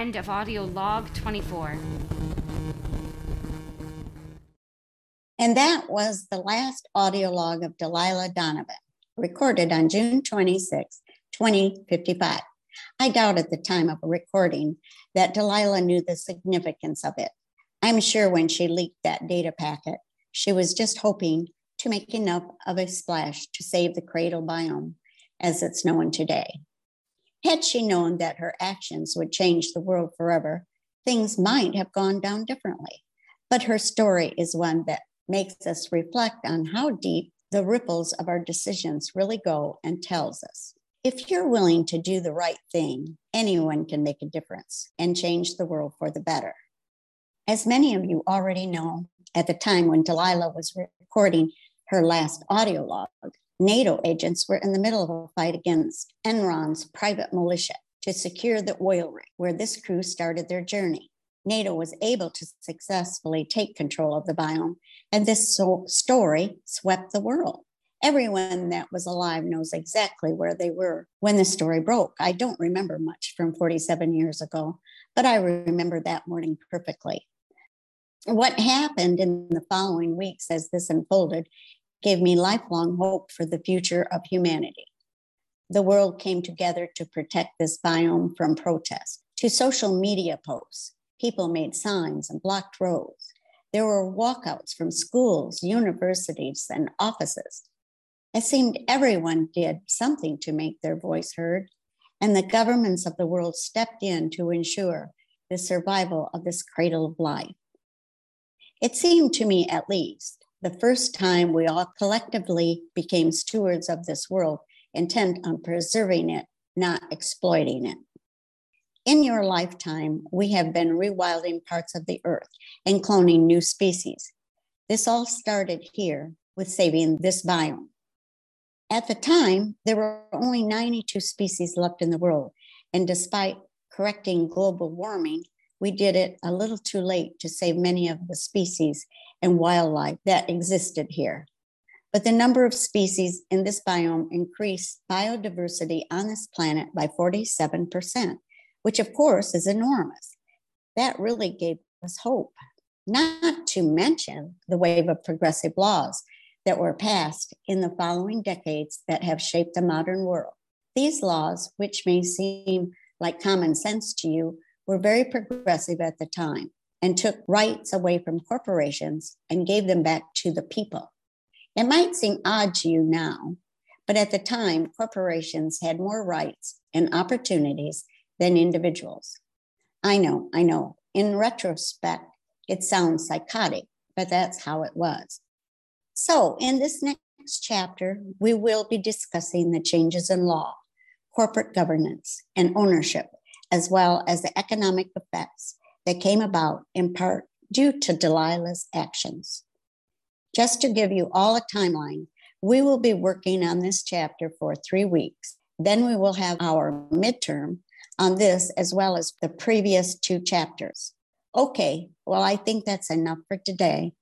End of audio log 24. And that was the last audio log of Delilah Donovan, recorded on June 26, 2055. I doubt at the time of recording that Delilah knew the significance of it. I'm sure when she leaked that data packet, she was just hoping to make enough of a splash to save the cradle biome as it's known today. Had she known that her actions would change the world forever, things might have gone down differently. But her story is one that makes us reflect on how deep the ripples of our decisions really go and tells us, if you're willing to do the right thing, anyone can make a difference and change the world for the better. As many of you already know, at the time when Delilah was recording her last audio log, NATO agents were in the middle of a fight against Enron's private militia to secure the oil rig where this crew started their journey. NATO was able to successfully take control of the biome, and this story swept the world. Everyone that was alive knows exactly where they were when the story broke. I don't remember much from 47 years ago, but I remember that morning perfectly. What happened in the following weeks as this unfolded gave me lifelong hope for the future of humanity. The world came together to protect this biome from protest, to social media posts. People made signs and blocked roads. There were walkouts from schools, universities, and offices. It seemed everyone did something to make their voice heard, and the governments of the world stepped in to ensure the survival of this cradle of life. It seemed to me, at least, the first time we all collectively became stewards of this world, intent on preserving it, not exploiting it. In your lifetime, we have been rewilding parts of the earth and cloning new species. This all started here with saving this biome. At the time, there were only 92 species left in the world, and despite correcting global warming, we did it a little too late to save many of the species and wildlife that existed here. But the number of species in this biome increased biodiversity on this planet by 47%, which of course is enormous. That really gave us hope, not to mention the wave of progressive laws that were passed in the following decades that have shaped the modern world. These laws, which may seem like common sense to you, were very progressive at the time, and took rights away from corporations and gave them back to the people. It might seem odd to you now, but at the time, corporations had more rights and opportunities than individuals. I know, in retrospect, it sounds psychotic, but that's how it was. So in this next chapter, we will be discussing the changes in law, corporate governance, and ownership, as well as the economic effects that came about in part due to Delilah's actions. Just to give you all a timeline, we will be working on this chapter for 3 weeks. Then we will have our midterm on this as well as the previous two chapters. Okay, well, I think that's enough for today.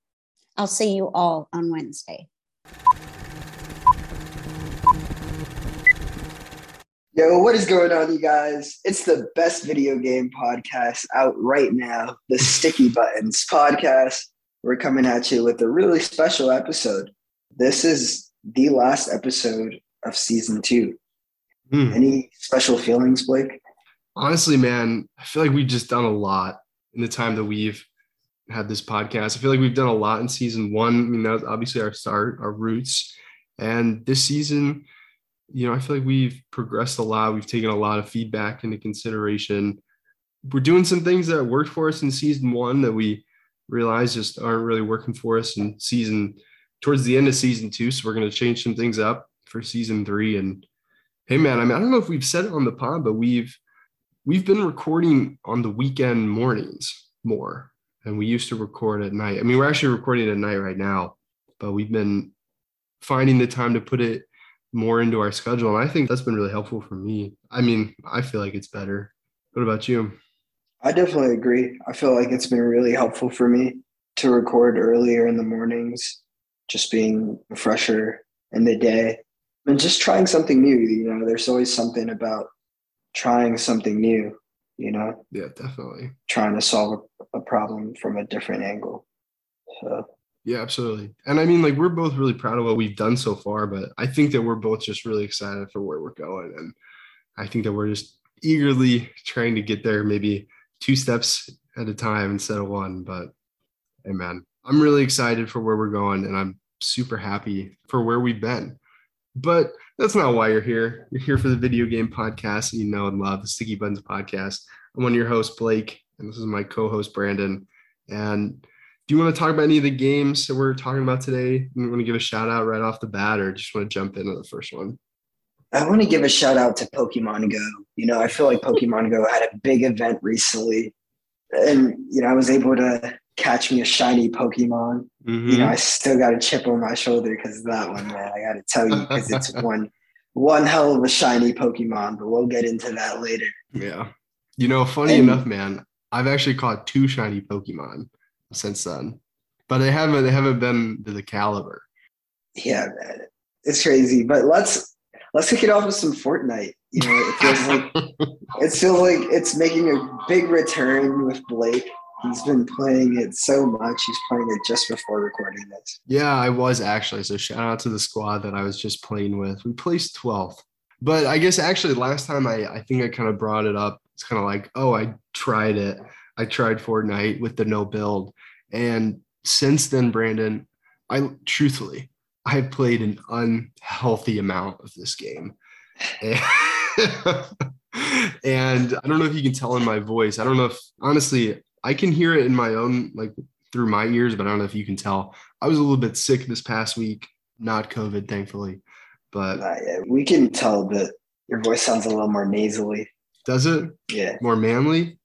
I'll see you all on Wednesday. Yo, what is going on, you guys? It's the best video game podcast out right now, the Sticky Buttons podcast. We're coming at you with a really special episode. This is the last episode of season 2. Any special feelings, Blake? Honestly, man, I feel like we've just done a lot in the time that we've had this podcast. I feel like we've done a lot in season 1. I mean, that was obviously our start, our roots. And this season, you know, I feel like we've progressed a lot. We've taken a lot of feedback into consideration. We're doing some things that worked for us in season 1 that we realized just aren't really working for us in season, towards the end of season 2. So we're going to change some things up for season 3. And hey, man, I mean, I don't know if we've said it on the pod, but we've been recording on the weekend mornings more than we used to record at night. I mean, we're actually recording at night right now, but we've been finding the time to put it more into our schedule, and I think that's been really helpful for me. I mean, I feel like it's better. What about you? I definitely agree. I feel like it's been really helpful for me to record earlier in the mornings, just being fresher in the day and just trying something new. You know, there's always something about trying something new you know? Yeah, definitely. Trying to solve a problem from a different angle. So. Yeah, absolutely. And I mean, like, we're both really proud of what we've done so far, but I think that we're both just really excited for where we're going. And I think that we're just eagerly trying to get there, maybe two steps at a time instead of one. But hey, man, I'm really excited for where we're going, and I'm super happy for where we've been. But that's not why you're here. You're here for the video game podcast you know and love, the Sticky Buttons Podcast. I'm one of your hosts, Blake, and this is my co-host, Brandon. And do you want to talk about any of the games that we're talking about today? You want to give a shout out right off the bat, or just want to jump into the first one? I want to give a shout out to Pokemon Go. You know, I feel like Pokemon Go had a big event recently, and, you know, I was able to catch me a shiny Pokemon. Mm-hmm. You know, I still got a chip on my shoulder because of that one, man. I got to tell you, because it's one hell of a shiny Pokemon, but we'll get into that later. Yeah. You know, funny enough, man, I've actually caught two shiny Pokemon since then, but they haven't been to the caliber. Yeah, man. It's crazy, but let's kick it off with some Fortnite. You know, it feels like it's making a big return with Blake. He's been playing it so much. He's playing it just before recording this. Yeah, I was actually. So shout out to the squad that I was just playing with. We placed 12th. But I guess actually last time I think I kind of brought it up. It's kind of like, oh, I tried it. I tried Fortnite with the no build. And since then, Brandon, I played an unhealthy amount of this game. And I don't know if you can tell in my voice. I don't know if, honestly, I can hear it in my own, like, through my ears, but I don't know if you can tell. I was a little bit sick this past week, not COVID, thankfully, but we can tell that your voice sounds a little more nasally. Does it? Yeah. More manly?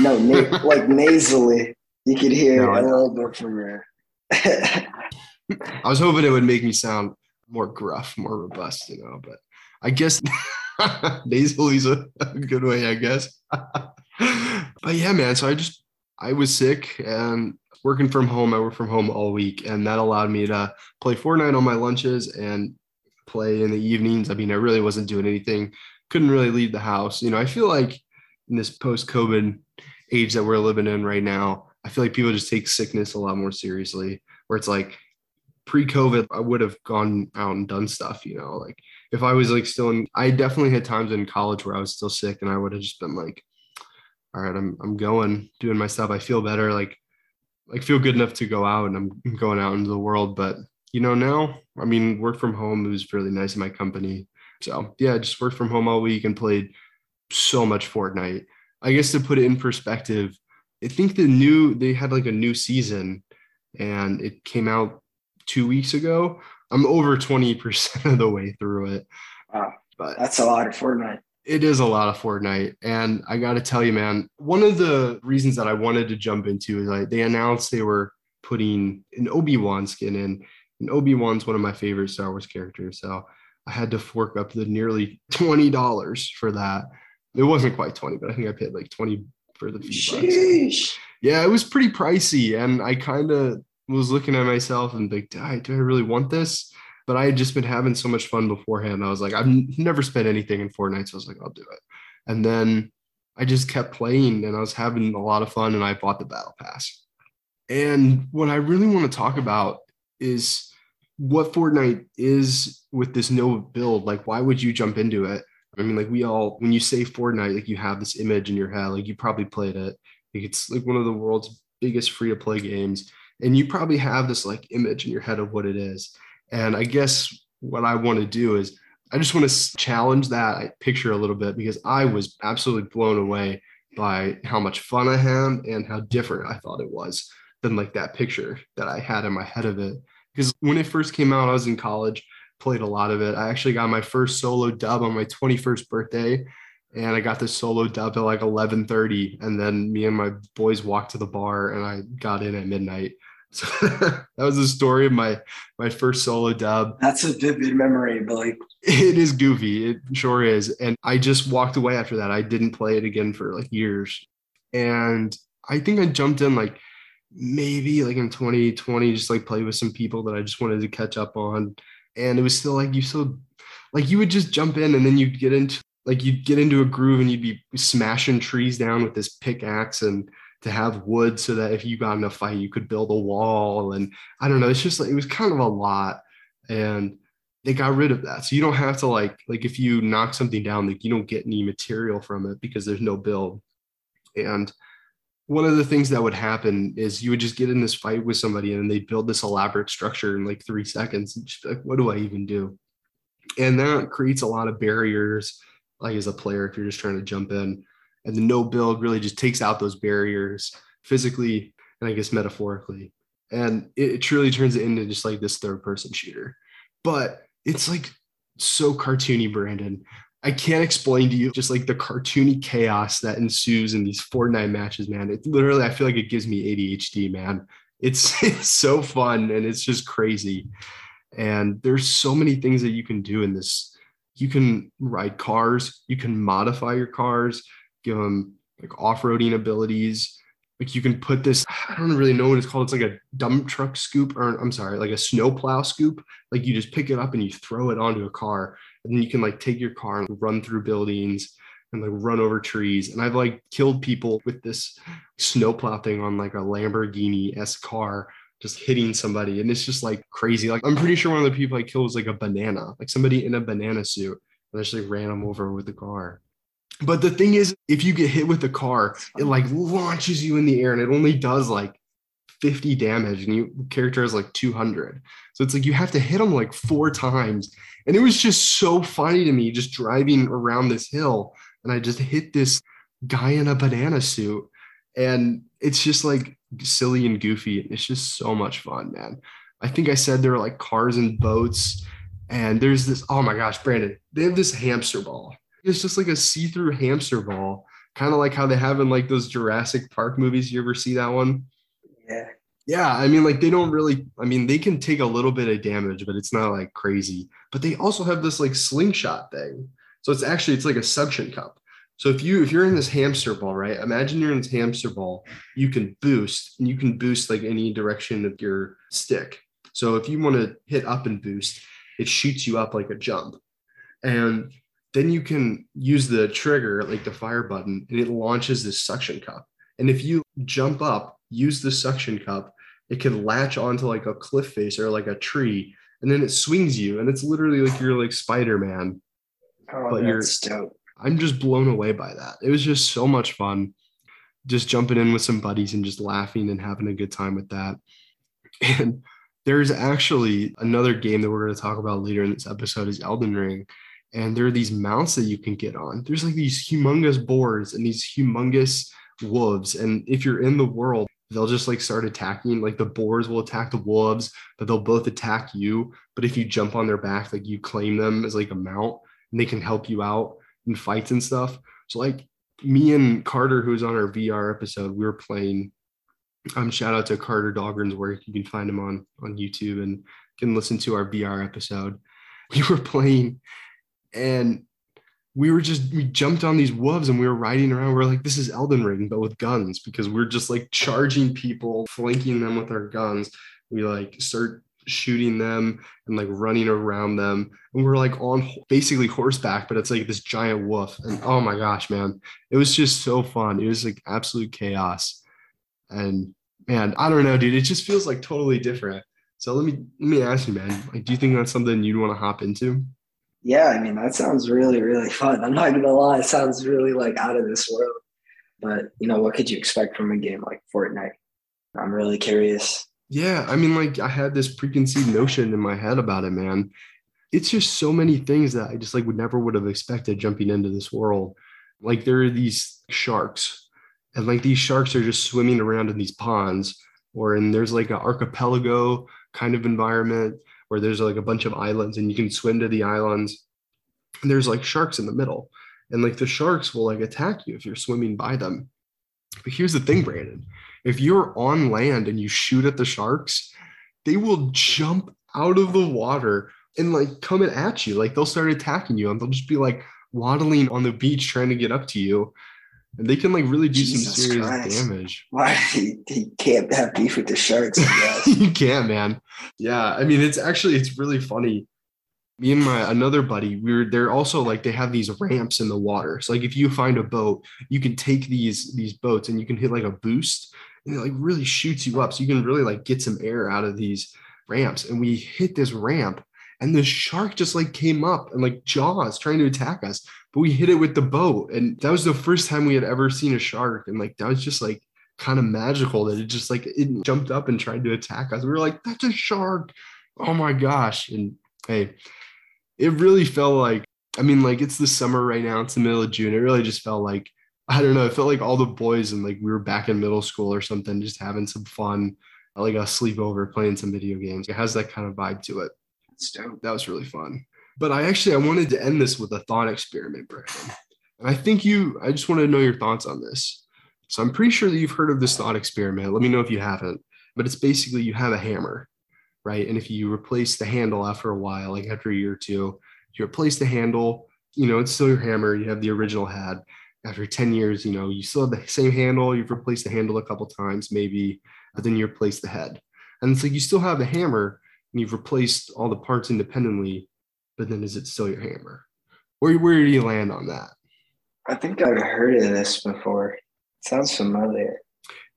No, like nasally. You could hear a little bit from her. I was hoping it would make me sound more gruff, more robust, you know, but I guess nasally is a good way, I guess. But yeah, man, so I was sick and working from home. I worked from home all week, and that allowed me to play Fortnite on my lunches and play in the evenings. I mean, I really wasn't doing anything. Couldn't really leave the house. You know, I feel like in this post-COVID age that we're living in right now, I feel like people just take sickness a lot more seriously, where it's like pre-COVID, I would have gone out and done stuff, you know, like if I was like I definitely had times in college where I was still sick and I would have just been like, all right, I'm going, doing my stuff. I feel better, like feel good enough to go out, and I'm going out into the world. But, you know, now, I mean, work from home, it was really nice in my company. So, yeah, I just worked from home all week and played so much Fortnite. I guess to put it in perspective, I think they had like a new season, and it came out 2 weeks ago. I'm over 20% of the way through it. Wow, but that's a lot of Fortnite. It is a lot of Fortnite. And I got to tell you, man, one of the reasons that I wanted to jump into is they announced they were putting an Obi-Wan skin in. And Obi-Wan's one of my favorite Star Wars characters. So I had to fork up the nearly $20 for that. It wasn't quite 20, but I think I paid like 20 for the $50. Yeah, it was pretty pricey. And I kind of was looking at myself and like, do I really want this? But I had just been having so much fun beforehand. I was like, I've never spent anything in Fortnite. So I was like, I'll do it. And then I just kept playing, and I was having a lot of fun, and I bought the battle pass. And what I really want to talk about is what Fortnite is with this no build. Like, why would you jump into it? I mean, like, we all, when you say Fortnite, like, you have this image in your head, like you probably played it. Like, it's like one of the world's biggest free to play games. And you probably have this like image in your head of what it is. And I guess what I want to do is I just want to challenge that picture a little bit, because I was absolutely blown away by how much fun I had and how different I thought it was than like that picture that I had in my head of it. Because when it first came out, I was in college, played a lot of it. I actually got my first solo dub on my 21st birthday, and I got this solo dub at like 11:30. And then me and my boys walked to the bar, and I got in at midnight. So that was the story of my first solo dub. That's a vivid memory, Blake. It is goofy. It sure is. And I just walked away after that. I didn't play it again for like years. And I think I jumped in like maybe like in 2020, just like played with some people that I just wanted to catch up on. And it was still like you would just jump in, and then you'd get into like you'd get into a groove and you'd be smashing trees down with this pickaxe, and to have wood so that if you got in a fight, you could build a wall. And I don't know, it's just like, it was kind of a lot, and they got rid of that. So you don't have to like if you knock something down, like you don't get any material from it because there's no build. And one of the things that would happen is you would just get in this fight with somebody and they'd build this elaborate structure in like 3 seconds. And just be like, what do I even do? And that creates a lot of barriers, like as a player, if you're just trying to jump in. And the no build really just takes out those barriers physically and I guess metaphorically. And it truly turns it into just like this third person shooter. But it's like so cartoony, Brandon. I can't explain to you just like the cartoony chaos that ensues in these Fortnite matches, man. It literally, I feel like it gives me ADHD, man. It's so fun and it's just crazy. And there's so many things that you can do in this. You can ride cars, you can modify your cars, give them like off-roading abilities. Like you can put this, I don't really know what it's called. It's like a dump truck scoop, or I'm sorry, like a snowplow scoop. Like you just pick it up and you throw it onto a car, and then you can like take your car and run through buildings and like run over trees. And I've like killed people with this snowplow thing on like a Lamborghini-esque car, just hitting somebody. And it's just like crazy. Like I'm pretty sure one of the people I killed was like a banana, like somebody in a banana suit, and I just like ran them over with the car. But the thing is, if you get hit with a car, it like launches you in the air and it only does like 50 damage and your character has like 200. So it's like you have to hit them like 4 times. And it was just so funny to me just driving around this hill. And I just hit this guy in a banana suit. And it's just like silly and goofy. And it's just so much fun, man. I think I said there are like cars and boats. And there's this, oh my gosh, Brandon, they have this hamster ball. It's just like a see-through hamster ball, kind of like how they have in like those Jurassic Park movies. You ever see that one? Yeah. Yeah. I mean, like they don't really, I mean, they can take a little bit of damage, but it's not like crazy. But they also have this like slingshot thing. So it's actually, it's like a suction cup. So if you're in this hamster ball, right? Imagine you're in this hamster ball, you can boost, and you can boost like any direction of your stick. So if you want to hit up and boost, it shoots you up like a jump. And then you can use the trigger, like the fire button, and it launches this suction cup. And if you jump up, use the suction cup, it can latch onto like a cliff face or like a tree, and then it swings you. And it's literally like you're like Spider-Man. Oh, but that's dope. I'm just blown away by that. It was just so much fun, just jumping in with some buddies and just laughing and having a good time with that. And there's actually another game that we're going to talk about later in this episode is Elden Ring. And there are these mounts that you can get on. There's like these humongous boars and these humongous wolves. And if you're in the world, they'll just like start attacking. Like the boars will attack the wolves, but they'll both attack you. But if you jump on their back, like you claim them as like a mount and they can help you out in fights and stuff. So like me and Carter, who's on our VR episode, we were playing. Shout out to Carter Dahlgren's work. You can find him on YouTube and can listen to our VR episode. We were playing. And we jumped on these wolves and we were riding around. We're like, this is Elden Ring, but with guns, because we're just like charging people, flanking them with our guns. We like start shooting them and like running around them. And we're like on basically horseback, but it's like this giant wolf. And oh my gosh, man, it was just so fun. It was like absolute chaos. And man, I don't know, dude, it just feels like totally different. So let me ask you, man, like, do you think that's something you'd want to hop into? Yeah, I mean, that sounds really, really fun. I'm not going to lie. It sounds really like out of this world. But, you know, what could you expect from a game like Fortnite? I'm really curious. Yeah, I mean, like I had this preconceived notion in my head about it, man. It's just so many things that I just like would never have expected jumping into this world. Like there are these sharks and like these sharks are just swimming around in these ponds and there's like an archipelago kind of environment where there's like a bunch of islands and you can swim to the islands and there's like sharks in the middle and like the sharks will like attack you if you're swimming by them. But here's the thing, Brandon, if you're on land and you shoot at the sharks, they will jump out of the water and like coming at you. Like they'll start attacking you and they'll just be like waddling on the beach trying to get up to you. And they can like really do some serious damage. Why? He can't have beef with the sharks, I guess. You can't, man. Yeah. I mean, it's really funny. me and my another buddy, they're also like, they have these ramps in the water. So like if you find a boat, you can take these boats and you can hit like a boost and it like really shoots you up. So you can really like get some air out of these ramps. And we hit this ramp and the shark just like came up and like jaws trying to attack us, but we hit it with the boat. And that was the first time we had ever seen a shark. And like, that was just like kind of magical that it just like, it jumped up and tried to attack us. We were like, that's a shark. Oh my gosh. And hey, it really felt like, I mean, like it's the summer right now. It's the middle of June. It really just felt like, I don't know. It felt like all the boys and like we were back in middle school or something, just having some fun, like a sleepover, playing some video games. It has that kind of vibe to it. So that was really fun. But I wanted to end this with a thought experiment, Brandon. And I just want to know your thoughts on this. So I'm pretty sure that you've heard of this thought experiment. Let me know if you haven't. But it's basically you have a hammer, right? And if you replace the handle after a while, like after a year or two, you replace the handle, you know, it's still your hammer. You have the original had. After 10 years, you know, you still have the same handle. You've replaced the handle a couple times, maybe, but then you replace the head. And it's like you still have the hammer and you've replaced all the parts independently, but then is it still your hammer? Where do you land on that? I think I've heard of this before. It sounds familiar.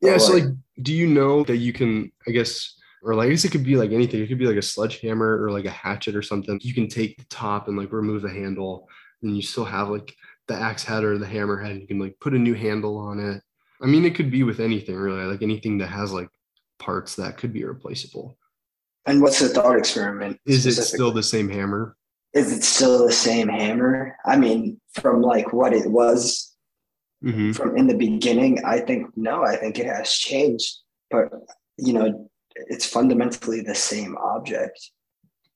Yeah, so like, do you know that you can, I guess, or like, I guess it could be like anything. It could be like a sledgehammer or like a hatchet or something. You can take the top and like remove the handle, and you still have like the axe head or the hammer head. You can like put a new handle on it. I mean, it could be with anything really, like anything that has like parts that could be replaceable. And what's the thought experiment? Is it still the same hammer? Is it still the same hammer? I mean, from like what it was from in the beginning, I think, no, I think it has changed, but you know, it's fundamentally the same object.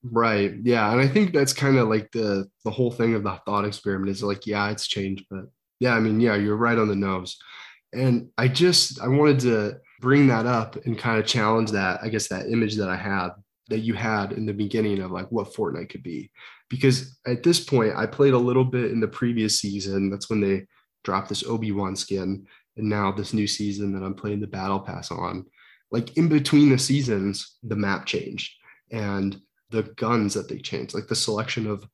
Right. Yeah. And I think that's kind of like the whole thing of the thought experiment is like, yeah, it's changed, but yeah, I mean, yeah, you're right on the nose. And I wanted to bring that up and kind of challenge that, I guess, that image that I had that you had in the beginning of like what Fortnite could be, because at this point I played a little bit in the previous season. That's when they dropped this Obi-Wan skin. And now this new season that I'm playing the battle pass on, like in between the seasons, the map changed and the guns that they changed, like the selection of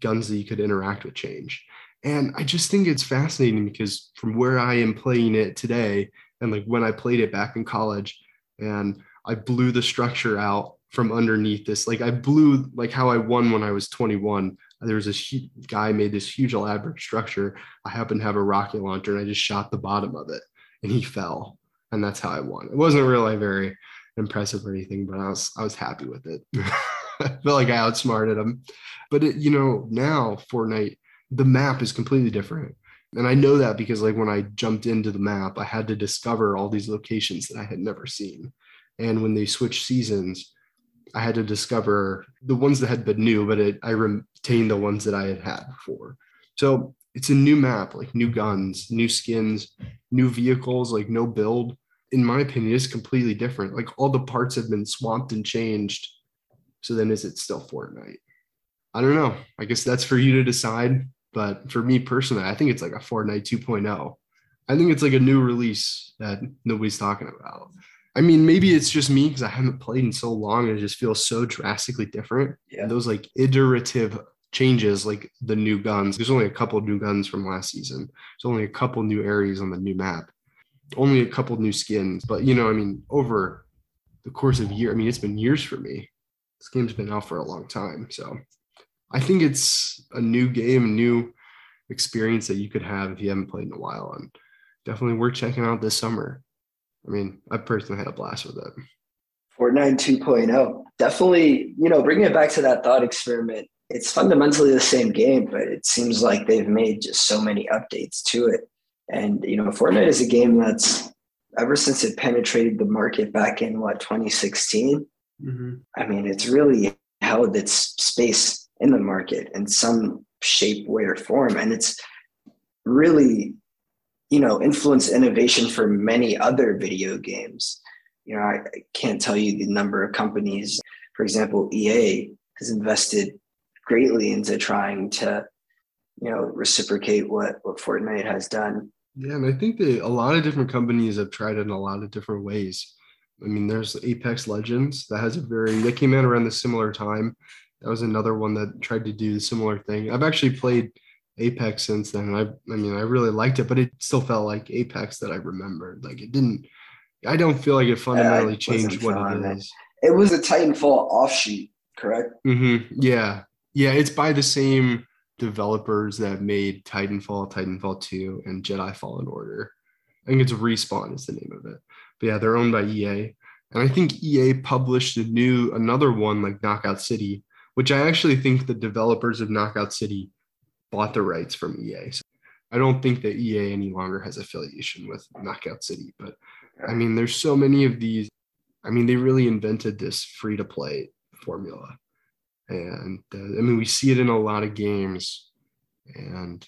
guns that you could interact with change. And I just think it's fascinating because from where I am playing it today and like when I played it back in college and I blew the structure out from underneath this, like I blew like how I won when I was 21. There was this guy made this huge elaborate structure. I happened to have a rocket launcher and I just shot the bottom of it and he fell. And that's how I won. It wasn't really very impressive or anything, but I was happy with it. I felt like I outsmarted him. But it, you know, now Fortnite, the map is completely different. And I know that because like when I jumped into the map, I had to discover all these locations that I had never seen. And when they switched seasons, I had to discover the ones that had been new, but I retained the ones that I had before. So it's a new map, like new guns, new skins, new vehicles, like no build. In my opinion, it's completely different. Like all the parts have been swamped and changed. So then is it still Fortnite? I don't know. I guess that's for you to decide. But for me personally, I think it's like a Fortnite 2.0. I think it's like a new release that nobody's talking about. I mean, maybe it's just me because I haven't played in so long and it just feels so drastically different. Yeah. And those like iterative changes, like the new guns. There's only a couple new guns from last season. There's only a couple new areas on the new map. Only a couple new skins. But, you know, I mean, over the course of a year, I mean, it's been years for me. This game's been out for a long time. So I think it's a new game, a new experience that you could have if you haven't played in a while. And definitely worth checking out this summer. I mean, I personally had a blast with it. Fortnite 2.0. Definitely, you know, bringing it back to that thought experiment, it's fundamentally the same game, but it seems like they've made just so many updates to it. And, you know, Fortnite is a game that's, ever since it penetrated the market back in, 2016? Mm-hmm. I mean, it's really held its space in the market in some shape, way, or form. And it's really, you know, influenced innovation for many other video games. You know, I can't tell you the number of companies. For example, EA has invested greatly into trying to, you know, reciprocate what Fortnite has done. Yeah, and I think that a lot of different companies have tried it in a lot of different ways. I mean, there's Apex Legends that came out around the similar time. that was another one that tried to do a similar thing. I've actually played Apex since then. I really liked it, but it still felt like Apex that I remembered. Like it didn't, I don't feel like it fundamentally changed what it is. It was a Titanfall offshoot, correct? Mm-hmm. Yeah. Yeah. It's by the same developers that made Titanfall, Titanfall 2, and Jedi Fallen Order. I think it's Respawn is the name of it. But yeah, they're owned by EA. And I think EA published another one like Knockout City, which I actually think the developers of Knockout City bought the rights from EA. So I don't think that EA any longer has affiliation with Knockout City. But I mean, there's so many of these. I mean, they really invented this free-to-play formula. And I mean, we see it in a lot of games. And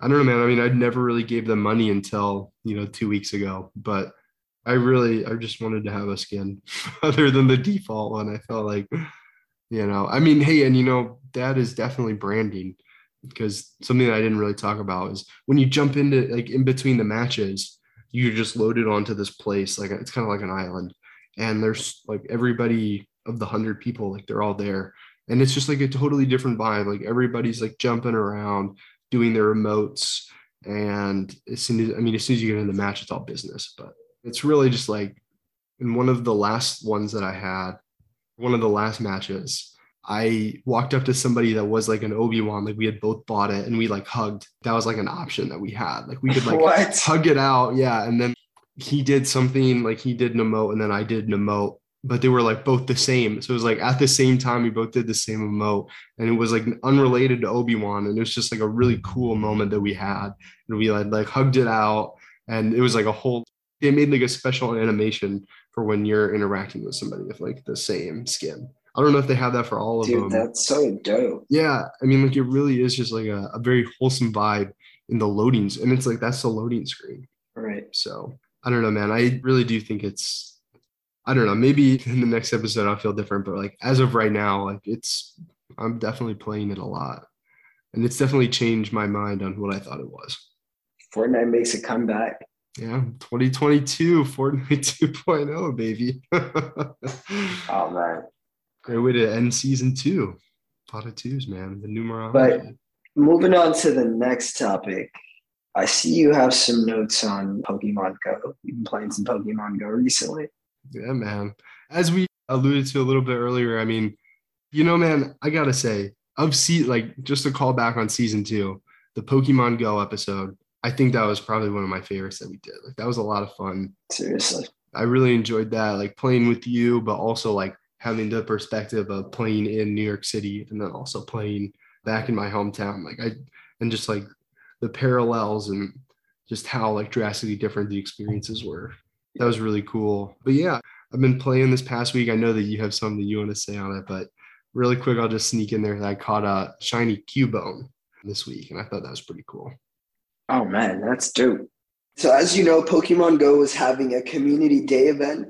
I don't know, man. I mean, I never really gave them money until, 2 weeks ago. But I just wanted to have a skin other than the default one. I felt like, I mean, hey, and, that is definitely branding, because something that I didn't really talk about is when you jump into like in between the matches, you're just loaded onto this place. Like it's kind of like an island. And there's like everybody of the 100 people, like they're all there. And it's just like a totally different vibe. Like everybody's like jumping around, doing their emotes. And as soon as you get in the match, it's all business. But it's really just like in one of the last ones that I had, one of the last matches, I walked up to somebody that was like an Obi-Wan. Like we had both bought it and we like hugged. That was like an option that we had. Like we could like hug it out. Yeah. And then he did something like he did an emote and then I did an emote, but they were like both the same. So it was like at the same time, we both did the same emote and it was like unrelated to Obi-Wan. And it was just like a really cool moment that we had. And we like hugged it out and it was like they made like a special animation for when you're interacting with somebody with like the same skin. I don't know if they have that for all of them. Dude, that's so dope. Yeah. I mean, like it really is just like a very wholesome vibe in the loadings. And it's like, that's the loading screen. Right. So I don't know, man. I really do think it's, I don't know, maybe in the next episode I'll feel different, but like as of right now, like I'm definitely playing it a lot and it's definitely changed my mind on what I thought it was. Fortnite makes a comeback. Yeah. 2022, Fortnite 2.0, baby. Oh man. Great way to end season 2. Pot of twos, man. The numerology. But moving on to the next topic. I see you have some notes on Pokemon Go. You've been playing some Pokemon Go recently. Yeah, man. As we alluded to a little bit earlier, I mean, man, I got to say, just to call back on season 2, the Pokemon Go episode, I think that was probably one of my favorites that we did. Like, that was a lot of fun. Seriously. I really enjoyed that, like playing with you, but also like having the perspective of playing in New York City and then also playing back in my hometown. Like just like, the parallels and just how like drastically different the experiences were. That was really cool. But yeah, I've been playing this past week. I know that you have something that you want to say on it, but really quick, I'll just sneak in there that I caught a shiny Cubone this week. And I thought that was pretty cool. Oh man, that's dope. So as you know, Pokemon Go was having a community day event,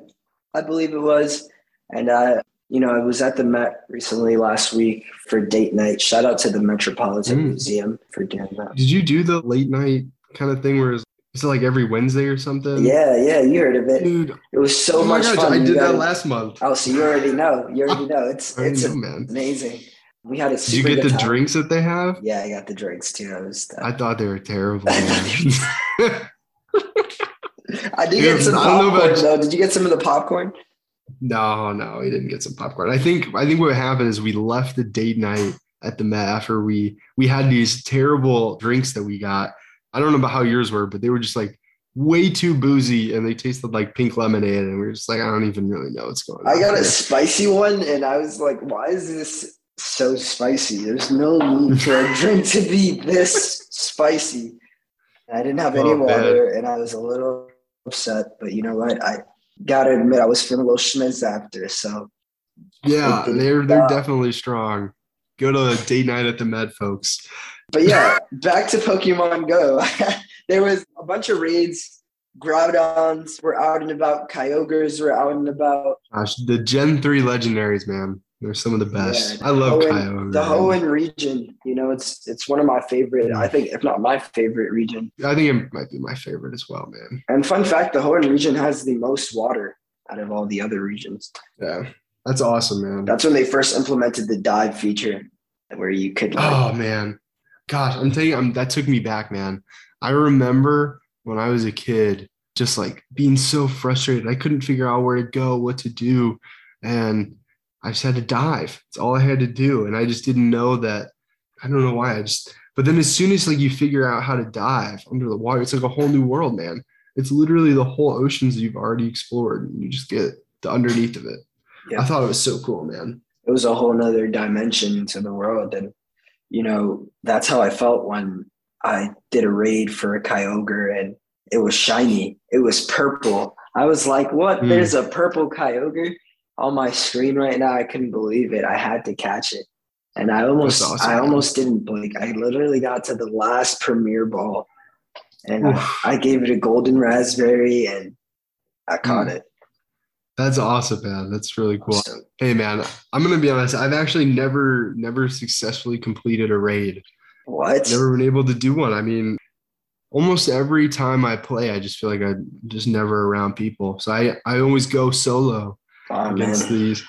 I believe it was. And I was at the Met recently last week for date night. Shout out to the Metropolitan Museum for doing that. Did you do the late night kind of thing where it's like every Wednesday or something? Yeah, you heard of it. Dude, it was so much fun. I did that last month. Oh, so you already know. It's amazing. We had a super Did you get the drinks that they have? Yeah, I got the drinks too. I thought they were terrible. I did get some popcorn though. Did you get some of the popcorn? No, he didn't get some popcorn. I think what happened is we left the date night at the Met after we had these terrible drinks that we got. I don't know about how yours were, but they were just like way too boozy and they tasted like pink lemonade. And we were just like, I don't even really know what's going on. I got a spicy one and I was like, why is this so spicy? There's no need for a drink to be this spicy. I didn't have any water and I was a little upset, but you know what? I gotta admit, I was feeling a little schmizz after, so. Yeah, they're definitely strong. Go to a date night at the Med, folks. But yeah, back to Pokemon Go. There was a bunch of raids. Groudons were out and about. Kyogres were out and about. Gosh, the Gen 3 legendaries, man. They're some of the best. Yeah, I love Kyogre. The Hoenn region, it's one of my favorite. I think, if not my favorite region. I think it might be my favorite as well, man. And fun fact, the Hoenn region has the most water out of all the other regions. Yeah. That's awesome, man. That's when they first implemented the dive feature where you could. Like, oh, man. Gosh, I'm telling you, that took me back, man. I remember when I was a kid, just like being so frustrated. I couldn't figure out where to go, what to do. And I just had to dive. It's all I had to do. And I just didn't know that. I don't know why. But then as soon as like you figure out how to dive under the water, it's like a whole new world, man. It's literally the whole oceans you've already explored, and you just get the underneath of it. Yeah. I thought it was so cool, man. It was a whole nother dimension to the world. And, you know, that's how I felt when I did a raid for a Kyogre and it was shiny. It was purple. I was like, what? There's a purple Kyogre on my screen right now. I couldn't believe it. I had to catch it. And I almost didn't, Blake. I literally got to the last premiere ball, and I gave it a golden raspberry, and I caught it. That's awesome, man. That's really cool. Awesome. Hey, man, I'm going to be honest. I've actually never successfully completed a raid. What? Never been able to do one. I mean, almost every time I play, I just feel like I'm just never around people. So I always go solo against these.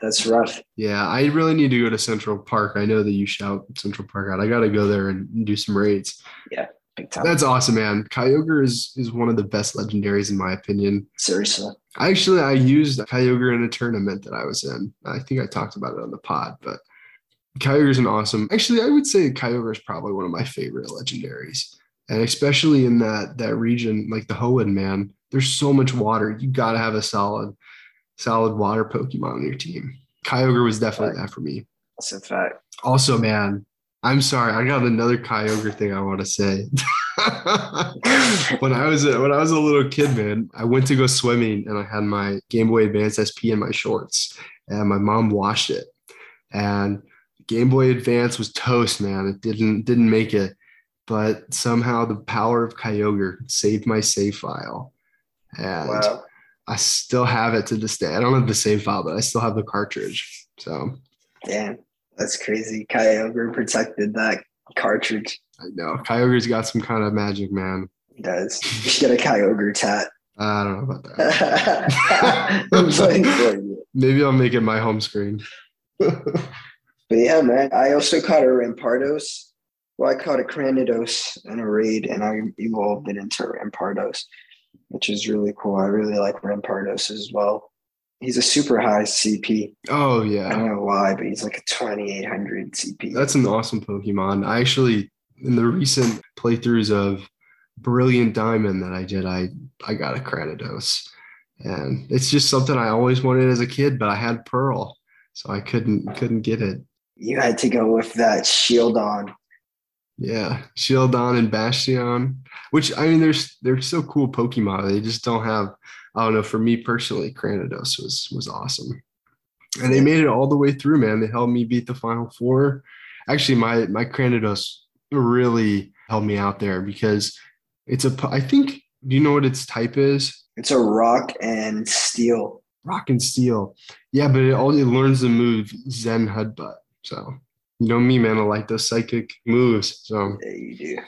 That's rough. Yeah, I really need to go to Central Park. I know that you shout Central Park out. I got to go there and do some raids. Yeah, big time. That's awesome, man. Kyogre is one of the best legendaries in my opinion. Seriously. Actually, I used Kyogre in a tournament that I was in. I think I talked about it on the pod, but Kyogre is an awesome. Actually, I would say Kyogre is probably one of my favorite legendaries. And especially in that region, like the Hoenn, man, there's so much water. You got to have a solid water Pokemon on your team. Kyogre was definitely that for me. That's a fact. Also, man, I'm sorry. I got another Kyogre thing I want to say. When I was a little kid, man, I went to go swimming and I had my Game Boy Advance SP in my shorts and my mom washed it. And Game Boy Advance was toast, man. It didn't make it. But somehow the power of Kyogre saved my save file. And wow. I still have it to this day. I don't have the save file, but I still have the cartridge. So, damn, that's crazy. Kyogre protected that cartridge. I know. Kyogre's got some kind of magic, man. He does. You should get a Kyogre tat. I don't know about that. Maybe I'll make it my home screen. But yeah, man. I also caught a Rampardos. Well, I caught a Kranidos in a raid, and I evolved it into Rampardos, which is really cool. I really like Rampardos as well. He's a super high CP. Oh, yeah. I don't know why, but he's like a 2,800 CP. That's an awesome Pokemon. I actually, in the recent playthroughs of Brilliant Diamond that I did, I got a Kranidos. And it's just something I always wanted as a kid, but I had Pearl, so I couldn't get it. You had to go with that Shield on. Yeah, Shieldon and Bastion, which, I mean, they're so cool Pokemon. They just don't have, I don't know, for me personally, Kranidos was awesome. And they made it all the way through, man. They helped me beat the Final Four. Actually, my Kranidos really helped me out there because I think, do you know what its type is? It's a rock and steel. Rock and steel. Yeah, but it learns the move Zen Headbutt, so. You know me, man. I like those psychic moves. So yeah, you do.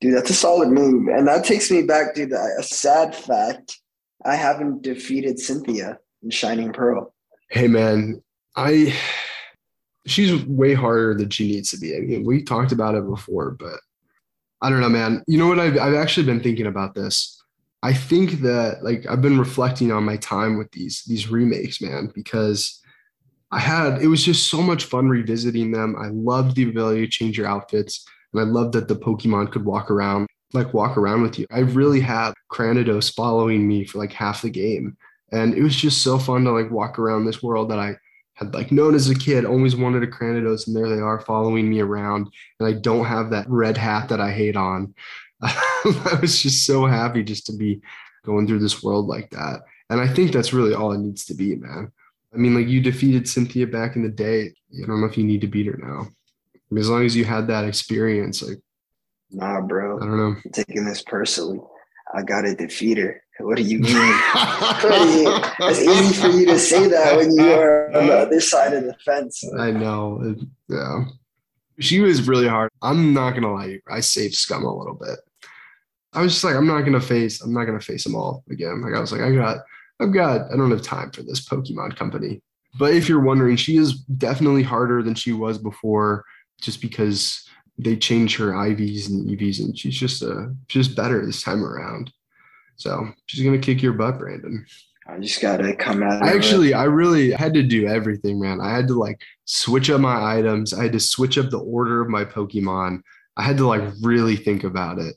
Dude, that's a solid move. And that takes me back to a sad fact. I haven't defeated Cynthia in Shining Pearl. Hey, man. She's way harder than she needs to be. I mean, we talked about it before, but I don't know, man. You know what? I've actually been thinking about this. I think that, like, I've been reflecting on my time with these remakes, man, because it was just so much fun revisiting them. I loved the ability to change your outfits. And I loved that the Pokemon could walk around with you. I really had Kranidos following me for like half the game. And it was just so fun to like walk around this world that I had like known as a kid, always wanted a Kranidos. And there they are following me around. And I don't have that red hat that I hate on. I was just so happy just to be going through this world like that. And I think that's really all it needs to be, man. I mean, like, you defeated Cynthia back in the day. I don't know if you need to beat her now. I mean, as long as you had that experience, like. Nah, bro. I don't know. I'm taking this personally. I got to defeat her. What do you mean? It's easy for you to say that when you are on the other side of the fence. I know. Yeah. She was really hard. I'm not going to lie to you. I saved scum a little bit. I was just like, I'm not going to face them all again. Like, I was like, I don't have time for this Pokemon company. But if you're wondering, she is definitely harder than she was before, just because they change her IVs and EVs, and she's just better this time around. So she's gonna kick your butt, Brandon. I just gotta come out. I really had to do everything, man. I had to like switch up my items. I had to switch up the order of my Pokemon. I had to like really think about it.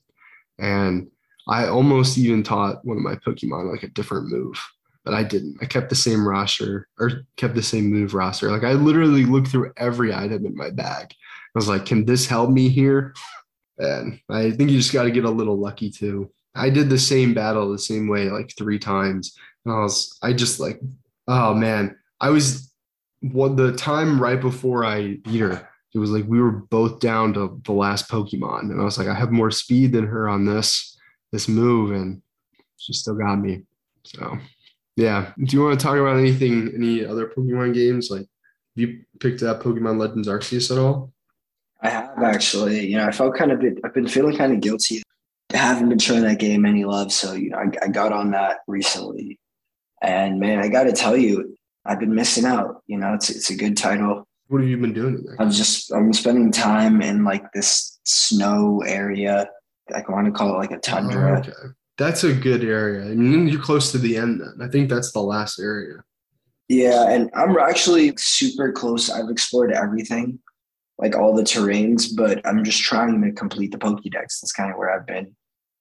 And I almost even taught one of my Pokemon like a different move, but I didn't. I kept the same roster or kept the same move roster. Like I literally looked through every item in my bag. I was like, can this help me here? And I think you just got to get a little lucky too. I did the same battle the same way like 3 times. And I just like, oh man, the time right before I beat her, it was like we were both down to the last Pokemon. And I was like, I have more speed than her on this move. And she still got me. So, yeah. Do you want to talk about any other Pokemon games? Like, have you picked up Pokemon Legends Arceus at all? I have actually. You know, I've been feeling kind of guilty. I haven't been showing that game any love. So, you know, I got on that recently. And man, I got to tell you, I've been missing out. You know, it's a good title. What have you been doing today? I'm spending time in like this snow area. I want to call it like a tundra. Oh, okay. That's a good area. I mean, you're close to the end then. I think that's the last area. Yeah. And I'm actually super close. I've explored everything, like all the terrains, but I'm just trying to complete the Pokédex. That's kind of where I've been,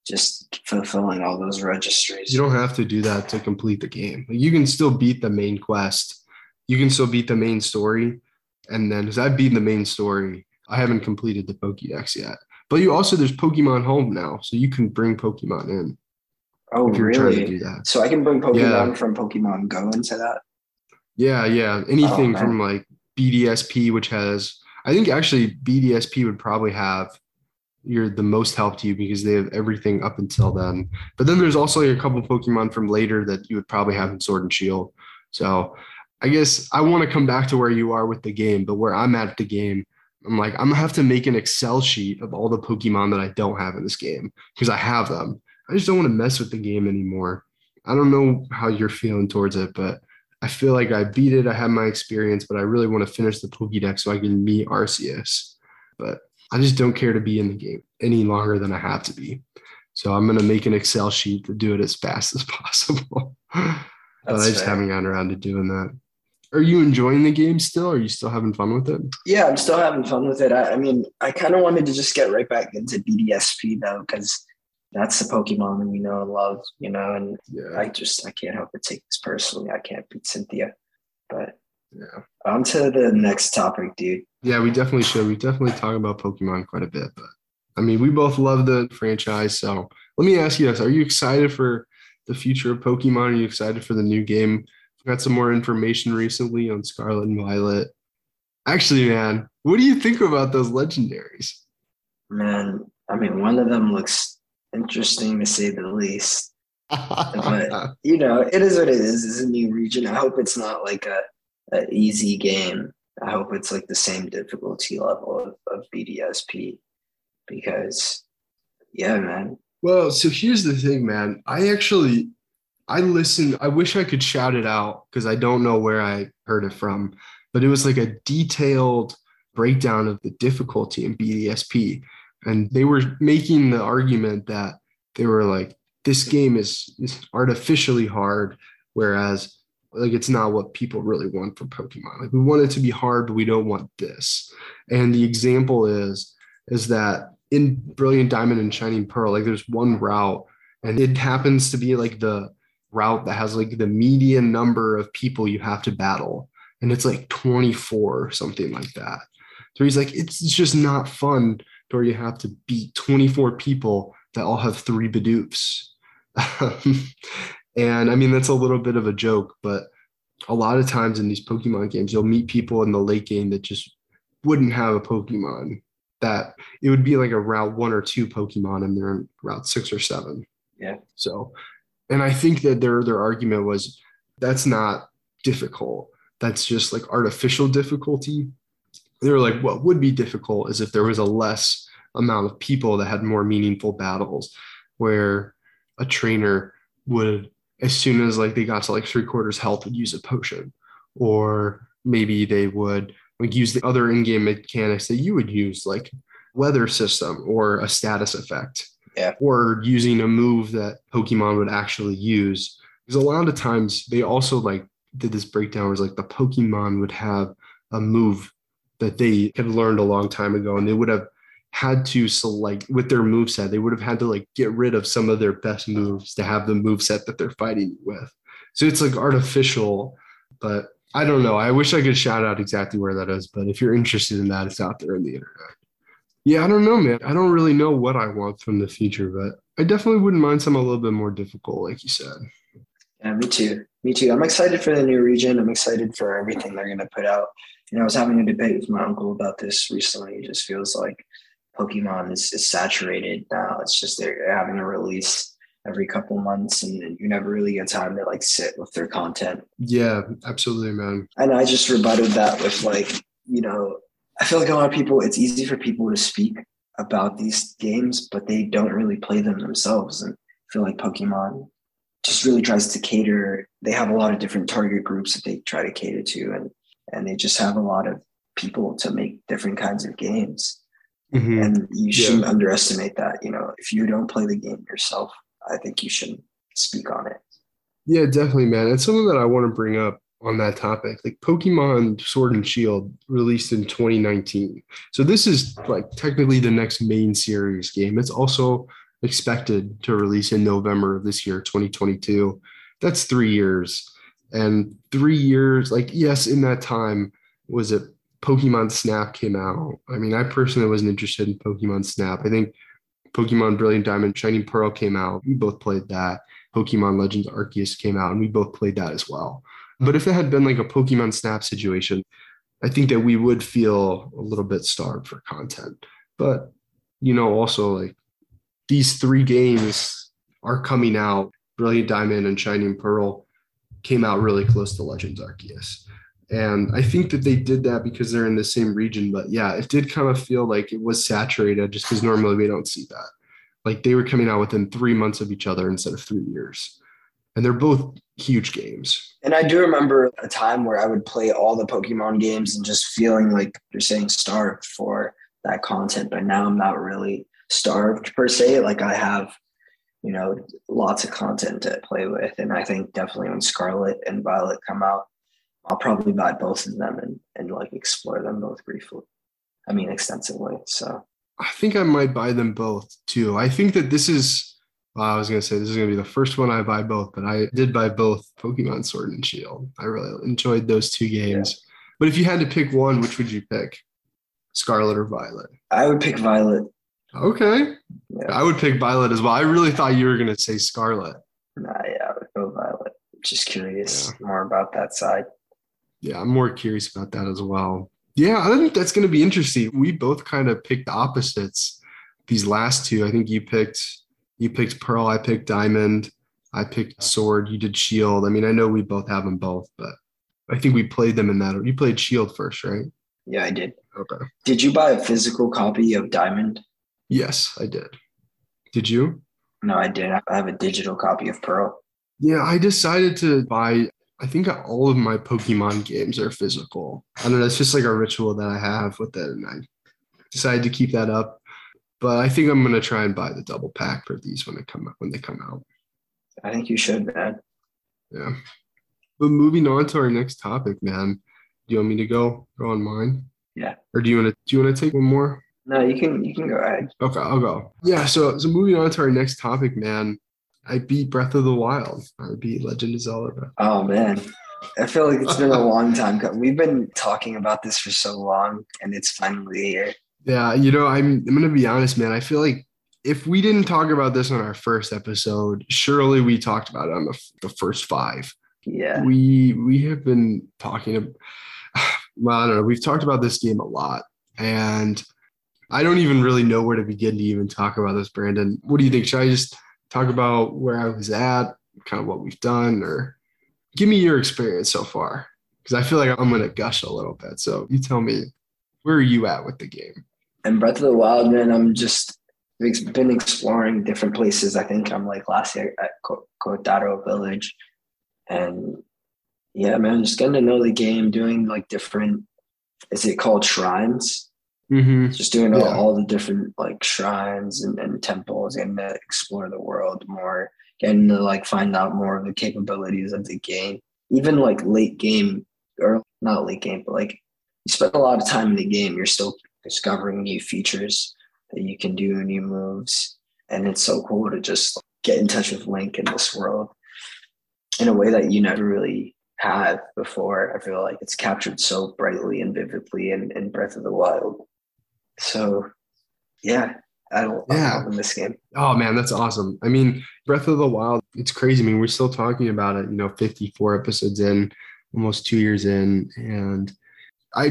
just fulfilling all those registries. You don't have to do that to complete the game. You can still beat the main quest. You can still beat the main story. And then because I've beaten the main story, I haven't completed the Pokédex yet. But you also, there's Pokemon Home now, so you can bring Pokemon in. Oh, if you're really? Trying to do that. So I can bring Pokemon from Pokemon Go into that? Yeah. Anything from like BDSP, which has... I think actually BDSP would probably have the most help to you because they have everything up until then. But then there's also like a couple of Pokemon from later that you would probably have in Sword and Shield. So I guess I want to come back to where you are with the game, but where I'm at the game, I'm like, I'm going to have to make an Excel sheet of all the Pokemon that I don't have in this game because I have them. I just don't want to mess with the game anymore. I don't know how you're feeling towards it, but I feel like I beat it. I had my experience, but I really want to finish the Pokédex so I can meet Arceus. But I just don't care to be in the game any longer than I have to be. So I'm going to make an Excel sheet to do it as fast as possible. But I just haven't gotten around to doing that. Are you enjoying the game still? Are you still having fun with it? Yeah, I'm still having fun with it. I mean, I kind of wanted to just get right back into BDSP, though, because that's the Pokemon that we know and love, you know, and yeah. I can't help but take this personally. I can't beat Cynthia, but yeah. On to the next topic, dude. Yeah, we definitely should. We definitely talk about Pokemon quite a bit, but I mean, we both love the franchise. So let me ask you this. Are you excited for the future of Pokemon? Are you excited for the new game? We got some more information recently on Scarlet and Violet. Actually, man, what do you think about those legendaries? Man, I mean, one of them looks interesting to say the least, but you know, it is what it is. It's a new region. I hope it's not like an easy game. I hope it's like the same difficulty level of BDSP, because yeah, man. Well, so here's the thing, man. I listened. I wish I could shout it out because I don't know where I heard it from, but it was like a detailed breakdown of the difficulty in BDSP. And they were making the argument that they were like, this game is artificially hard, whereas like it's not what people really want from Pokemon. Like we want it to be hard, but we don't want this. And the example is that in Brilliant Diamond and Shining Pearl, like there's one route and it happens to be like the route that has like the median number of people you have to battle. And it's like 24 or something like that. So he's like, it's just not fun. Or you have to beat 24 people that all have 3 Bidoofs. And I mean, that's a little bit of a joke, but a lot of times in these Pokemon games, you'll meet people in the late game that just wouldn't have a Pokemon. That it would be like a route 1 or 2 Pokemon and they're in route 6 or 7. Yeah. So, and I think that their argument was that's not difficult. That's just like artificial difficulty. They were like, what would be difficult is if there was a less amount of people that had more meaningful battles where a trainer would, as soon as like they got to like 3/4 health, would use a potion or maybe they would like use the other in-game mechanics that you would use, like weather system or a status effect, or using a move that Pokemon would actually use. Because a lot of times they also like did this breakdown where it's like the Pokemon would have a move that they had learned a long time ago, and they would have had to select with their moveset. They would have had to like get rid of some of their best moves to have the moveset that they're fighting with. So it's like artificial, but I don't know. I wish I could shout out exactly where that is, but if you're interested in that, it's out there on the internet. Yeah, I don't know, man. I don't really know what I want from the future, but I definitely wouldn't mind something a little bit more difficult, like you said. Yeah, me too. Me too. I'm excited for the new region. I'm excited for everything they're going to put out. You know, I was having a debate with my uncle about this recently. It just feels like Pokemon is saturated now. It's just they're having a release every couple months, and you never really get time to like sit with their content. Yeah, absolutely, man. And I just rebutted that with like, you know, I feel like a lot of people, it's easy for people to speak about these games, but they don't really play them themselves. And I feel like Pokemon just really tries to cater. They have a lot of different target groups that they try to cater to, and they just have a lot of people to make different kinds of games. Mm-hmm. And you shouldn't underestimate that. You know, if you don't play the game yourself, I think you shouldn't speak on it. Yeah, definitely, man. It's something that I want to bring up on that topic. Like Pokemon Sword and Shield released in 2019. So this is like technically the next main series game. It's also expected to release in November of this year, 2022. That's 3 years. And 3 years, like, yes, in that time, was it Pokemon Snap came out? I mean, I personally wasn't interested in Pokemon Snap. I think Pokemon Brilliant Diamond, Shining Pearl came out. We both played that. Pokémon Legends Arceus came out, and we both played that as well. But if it had been like a Pokemon Snap situation, I think that we would feel a little bit starved for content. But, you know, also like these three games are coming out. Brilliant Diamond and Shining Pearl came out really close to Legends Arceus. And I think that they did that because they're in the same region. But yeah, it did kind of feel like it was saturated just because normally we don't see that. Like they were coming out within 3 months of each other instead of 3 years. And they're both huge games. And I do remember a time where I would play all the Pokemon games and just feeling like you're saying starved for that content. But now I'm not really starved per se. Like I have, you know, lots of content to play with. And I think definitely when Scarlet and Violet come out, I'll probably buy both of them and like explore them both briefly. I mean, extensively. So I think I might buy them both too. I think that this is, well, I was going to say, this is going to be the first one I buy both, but I did buy both Pokemon Sword and Shield. I really enjoyed those two games. Yeah. But if you had to pick one, which would you pick? Scarlet or Violet? I would pick Violet. Okay. Yeah. I would pick Violet as well. I really thought you were going to say Scarlet. Nah, yeah, I would go Violet. Just curious more about that side. Yeah, I'm more curious about that as well. Yeah, I think that's going to be interesting. We both kind of picked opposites these last two. I think you picked Pearl, I picked Diamond, I picked Sword, you did Shield. I mean, I know we both have them both, but I think we played them in that. You played Shield first, right? Yeah, I did. Okay. Did you buy a physical copy of Diamond? Yes, I did. Did you? No, I didn't. I have a digital copy of Pearl. Yeah, I decided to buy... I think all of my Pokemon games are physical. I don't know. It's just like a ritual that I have with it. And I decided to keep that up. But I think I'm going to try and buy the double pack for these when they come out. I think you should, man. Yeah. But moving on to our next topic, man. Do you want me to go on mine? Yeah. Or do you want to take one more? No, you can go ahead. Okay, I'll go. Yeah. So moving on to our next topic, man. I beat Breath of the Wild. I beat Legend of Zelda. Oh, man. I feel like it's been a long time. We've been talking about this for so long, and it's finally here. Yeah, you know, I'm going to be honest, man. I feel like if we didn't talk about this on our first episode, surely we talked about it on the first five. Yeah. We have been talking – well, I don't know. We've talked about this game a lot, and I don't even really know where to begin to even talk about this, Brandon. What do you think? Should I just – talk about where I was at, kind of what we've done, or give me your experience so far, because I feel like I'm going to gush a little bit. So you tell me, where are you at with the game? And Breath of the Wild, man, I'm just been exploring different places. I think I'm like last year at Kotaro Village, and Yeah, man, just getting to know the game, doing like different, is it called shrines? Mm-hmm. Just doing all the different like shrines and temples, and to explore the world more, getting to like find out more of the capabilities of the game. Even like late game, or not late game, but like you spend a lot of time in the game, you're still discovering new features that you can do, new moves. And it's so cool to just get in touch with Link in this world in a way that you never really had before. I feel like it's captured so brightly and vividly in Breath of the Wild. So yeah, I love this game. Oh man, that's awesome. I mean, Breath of the Wild, it's crazy. I mean, we're still talking about it, 54 episodes in, almost 2 years in. And I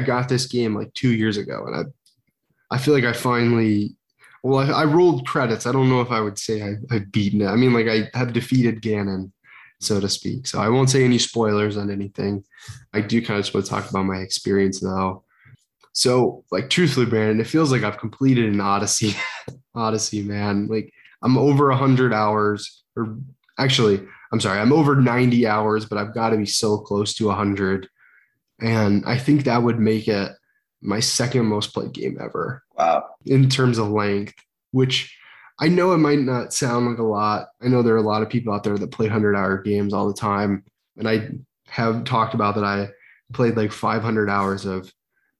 got this game like 2 years ago, and I feel like I finally, I rolled credits. I don't know if I would say I've beaten it. I mean, like I have defeated Ganon, so to speak. So I won't say any spoilers on anything. I do kind of just want to talk about my experience though. So like truthfully, Brandon, it feels like I've completed an Odyssey. Odyssey, man. Like I'm over 100 hours, or actually, I'm sorry, I'm over 90 hours, but I've got to be so close to 100. And I think that would make it my second most played game ever. Wow. In terms of length, which I know it might not sound like a lot. I know there are a lot of people out there that play 100-hour games all the time. And I have talked about that I played like 500 hours of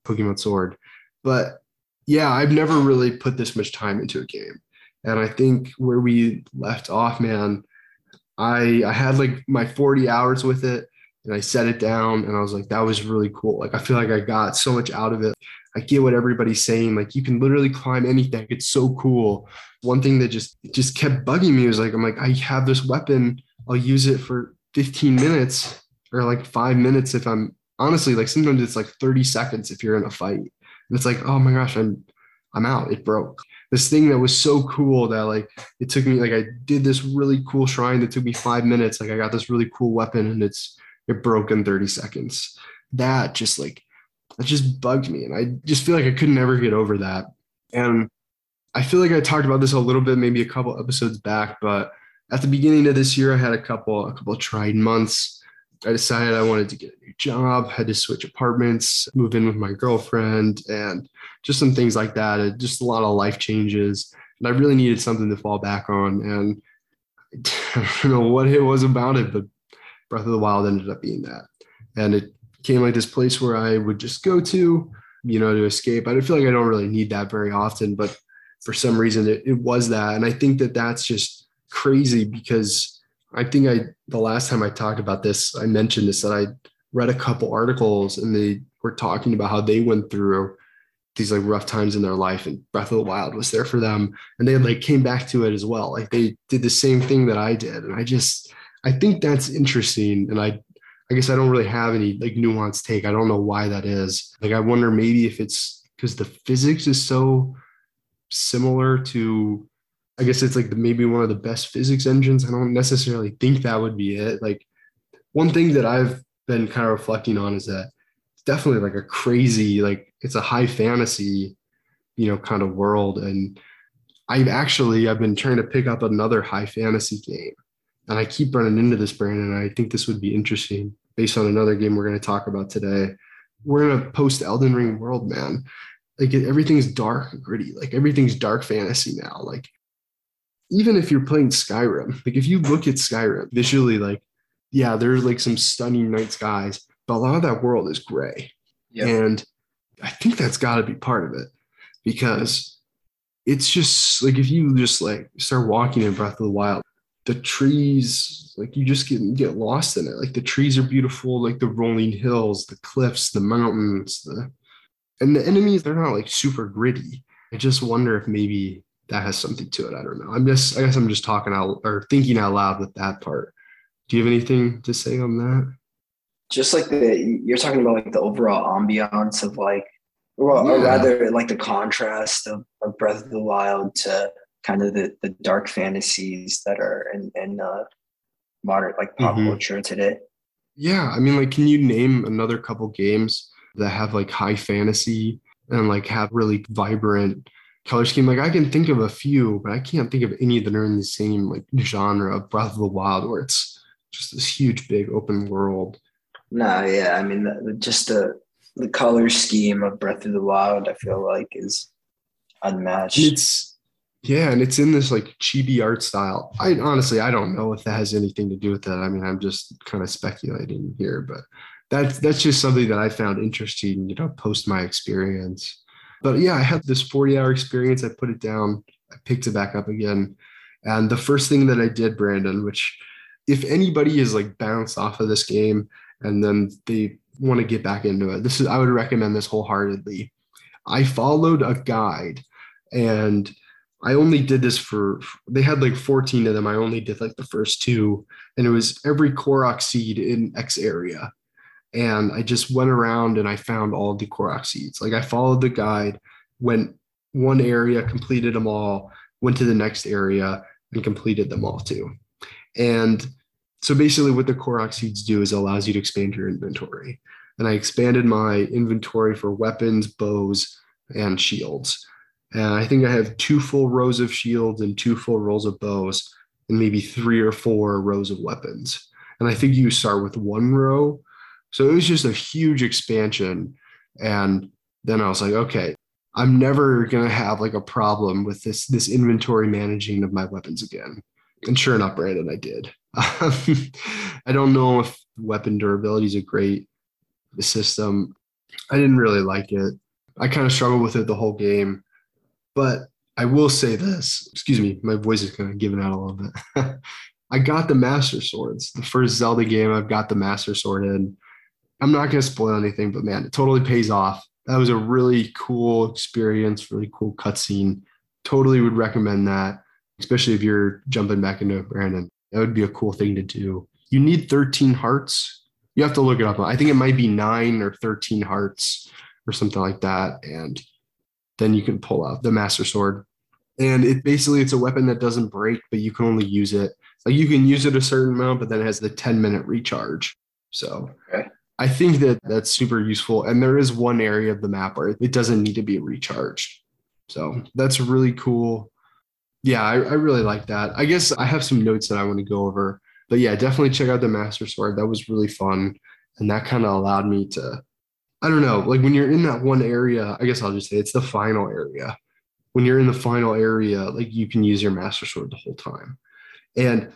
Pokémon Sword. But yeah, I've never really put this much time into a game. And I think where we left off, man, I had like my 40 hours with it. And I set it down and I was like, that was really cool. Like, I feel like I got so much out of it. I get what everybody's saying. Like, you can literally climb anything. It's so cool. One thing that just kept bugging me was like, I'm like, I have this weapon. I'll use it for 15 minutes or like 5 minutes. If I'm honestly, like sometimes it's like 30 seconds if you're in a fight. And it's like, oh my gosh, I'm out. It broke. This thing that was so cool that like it took me, like I did this really cool shrine that took me 5 minutes. Like I got this really cool weapon and it broke in 30 seconds. That just bugged me. And I just feel like I could never get over that. And I feel like I talked about this a little bit, maybe a couple episodes back, but at the beginning of this year, I had a couple of tried months. I decided I wanted to get a new job, had to switch apartments, move in with my girlfriend, and just some things like that. Just a lot of life changes. And I really needed something to fall back on. And I don't know what it was about it, but Breath of the Wild ended up being that. And it came like this place where I would just go to, to escape. I feel like I don't really need that very often, but for some reason it was that. And I think that that's just crazy because I think the last time I talked about this, I mentioned this, that I read a couple articles and they were talking about how they went through these like rough times in their life and Breath of the Wild was there for them. And they like came back to it as well. Like they did the same thing that I did. And I think that's interesting. And I guess I don't really have any like nuanced take. I don't know why that is. Like, I wonder maybe if it's because the physics is so similar to, I guess it's like maybe one of the best physics engines. I don't necessarily think that would be it. Like one thing that I've been kind of reflecting on is that it's definitely like a crazy, like it's a high fantasy, kind of world. And I've been trying to pick up another high fantasy game. And I keep running into this, Brandon, and I think this would be interesting based on another game we're going to talk about today. We're in a post-Elden Ring world, man. Like, everything's dark and gritty. Like, everything's dark fantasy now. Like, even if you're playing Skyrim, like, if you look at Skyrim visually, like, yeah, there's, like, some stunning night skies, but a lot of that world is gray. Yep. And I think that's got to be part of it because it's just, like, if you just, like, start walking in Breath of the Wild, the trees, like you just get lost in it. Like the trees are beautiful, like the rolling hills, the cliffs, the mountains, and the enemies, they're not like super gritty. I just wonder if maybe that has something to it. I don't know. I guess I'm just talking out or thinking out loud with that part. Do you have anything to say on that? Just like you're talking about like the overall ambiance of like, or rather like the contrast of Breath of the Wild to kind of the dark fantasies that are in modern like pop culture today. Yeah. I mean, like, can you name another couple games that have like high fantasy and like have really vibrant color scheme? Like I can think of a few, but I can't think of any that are in the same like genre of Breath of the Wild where it's just this huge, big open world. No, yeah, I mean, the color scheme of Breath of the Wild, I feel like, is unmatched. And it's in this like chibi art style. I honestly don't know if that has anything to do with that. I mean, I'm just kind of speculating here, but that's just something that I found interesting, you know, post my experience. But yeah, I had this 40-hour experience. I put it down. I picked it back up again. And the first thing that I did, Brandon, which if anybody is like bounced off of this game and then they want to get back into it, I would recommend this wholeheartedly. I followed a guide, and I only did this they had like 14 of them. I only did like the first two, and it was every Korok seed in X area. And I just went around and I found all the Korok seeds. Like I followed the guide, went one area, completed them all, went to the next area and completed them all too. And so basically what the Korok seeds do is it allows you to expand your inventory. And I expanded my inventory for weapons, bows, and shields. And I think I have 2 full rows of shields and 2 full rows of bows and maybe 3 or 4 rows of weapons. And I think you start with 1 row. So it was just a huge expansion. And then I was like, okay, I'm never going to have like a problem with this inventory managing of my weapons again. And sure enough, Brandon, I did. I don't know if weapon durability is a great system. I didn't really like it. I kind of struggled with it the whole game. But I will say this. Excuse me, my voice is kind of giving out a little bit. I got the Master Swords. The first Zelda game, I've got the Master Sword in. I'm not going to spoil anything, but man, it totally pays off. That was a really cool experience, really cool cutscene. Totally would recommend that, especially if you're jumping back into it, Brandon. That would be a cool thing to do. You need 13 hearts. You have to look it up. I think it might be 9 or 13 hearts or something like that. And then you can pull out the Master Sword. And it's a weapon that doesn't break, but you can only use it. Like you can use it a certain amount, but then it has the 10-minute recharge. So okay. I think that's super useful. And there is one area of the map where it doesn't need to be recharged. So that's really cool. Yeah, I really like that. I guess I have some notes that I want to go over. But yeah, definitely check out the Master Sword. That was really fun. And that kind of allowed me to, I don't know, like when you're in that one area, I guess I'll just say it's the final area. When you're in the final area, like you can use your Master Sword the whole time. And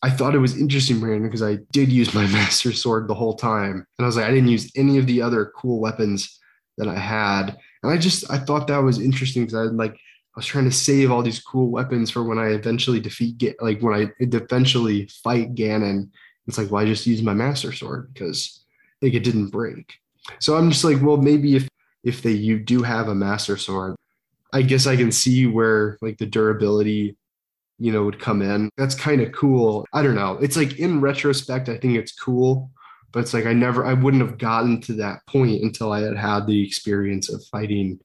I thought it was interesting, Brandon, because I did use my Master Sword the whole time. And I was like, I didn't use any of the other cool weapons that I had. And I thought that was interesting because I was trying to save all these cool weapons for when I eventually fight Ganon. It's like, well, I just used my Master Sword because like it didn't break. So I'm just like, well, maybe if you do have a Master Sword, I guess I can see where like the durability, you know, would come in. That's kind of cool. I don't know. It's like in retrospect, I think it's cool, but it's like I wouldn't have gotten to that point until I had the experience of fighting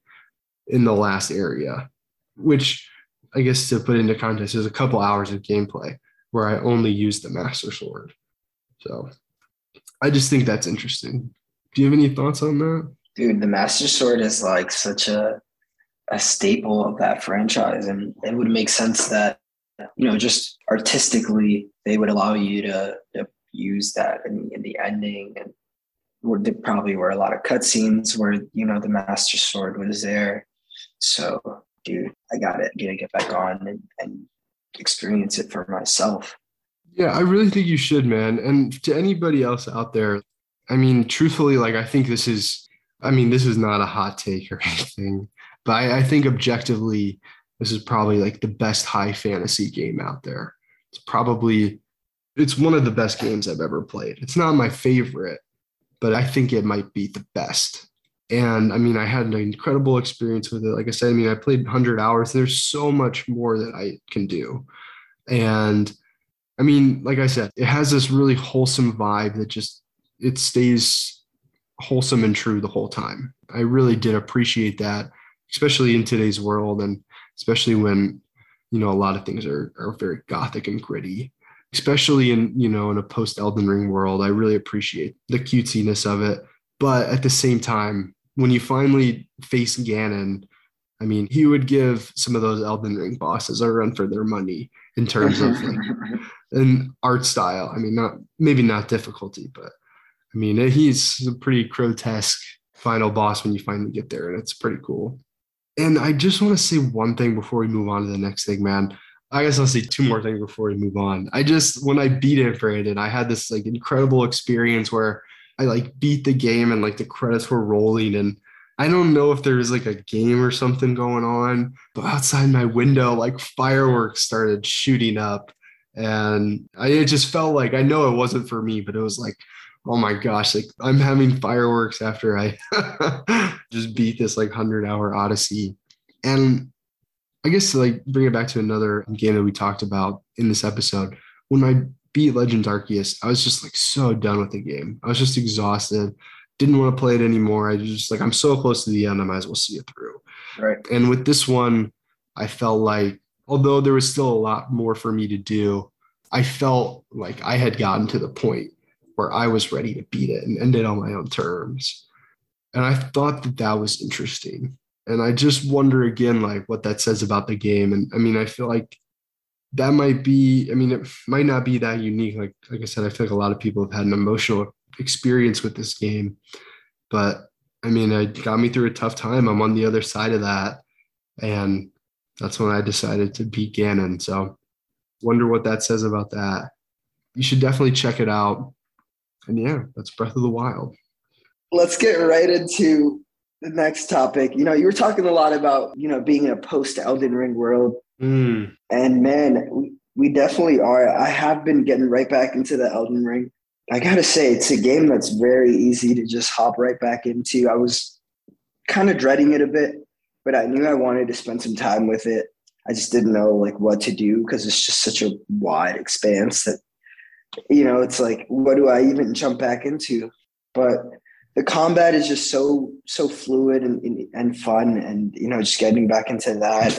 in the last area, which I guess to put into context is a couple hours of gameplay where I only used the Master Sword. So I just think that's interesting. Do you have any thoughts on that? Dude, the Master Sword is like such a staple of that franchise. And it would make sense that, you know, just artistically, they would allow you to use that in the ending. And there probably were a lot of cutscenes where, you know, the Master Sword was there. So, dude, I got it. I'm going to get back on and experience it for myself. Yeah, I really think you should, man. And to anybody else out there, I mean, truthfully, like, I think this is not a hot take or anything, but I think objectively, this is probably like the best high fantasy game out there. It's one of the best games I've ever played. It's not my favorite, but I think it might be the best. And I mean, I had an incredible experience with it. Like I said, I mean, I played 100 hours. There's so much more that I can do. And I mean, like I said, it has this really wholesome vibe that just, it stays wholesome and true the whole time. I really did appreciate that, especially in today's world, and especially when, you know, a lot of things are very gothic and gritty, especially in, you know, in a post Elden Ring world. I really appreciate the cutesiness of it. But at the same time, when you finally face Ganon, I mean, he would give some of those Elden Ring bosses a run for their money in terms of like, and art style. I mean, maybe not difficulty, but I mean, he's a pretty grotesque final boss when you finally get there, and it's pretty cool. And I just want to say one thing before we move on to the next thing, man. I guess I'll say two more things before we move on. When I beat it, Brandon, I had this like incredible experience where I like beat the game and like the credits were rolling, and I don't know if there was like a game or something going on, but outside my window, like fireworks started shooting up, and it just felt like, I know it wasn't for me, but it was like, oh my gosh, like I'm having fireworks after I just beat this like 100-hour odyssey. And I guess to like bring it back to another game that we talked about in this episode, when I beat Legends Arceus, I was just like so done with the game. I was just exhausted. Didn't want to play it anymore. I just like, I'm so close to the end, I might as well see it through. Right. And with this one, I felt like, although there was still a lot more for me to do, I felt like I had gotten to the point where I was ready to beat it and end it on my own terms. And I thought that that was interesting. And I just wonder again, like what that says about the game. And I mean, I feel like that might be, I mean, it might not be that unique. Like I said, I feel like a lot of people have had an emotional experience with this game, but I mean, it got me through a tough time. I'm on the other side of that, and that's when I decided to beat Ganon. So wonder what that says about that. You should definitely check it out. And yeah, that's Breath of the Wild. Let's get right into the next topic. You know, you were talking a lot about, you know, being in a post Elden Ring world. And man, we definitely are. I have been getting right back into the Elden Ring. I got to say, it's a game that's very easy to just hop right back into. I was kind of dreading it a bit, but I knew I wanted to spend some time with it. I just didn't know like what to do, because it's just such a wide expanse that, you know, it's like, what do I even jump back into? But the combat is just so fluid and fun, and you know, just getting back into that,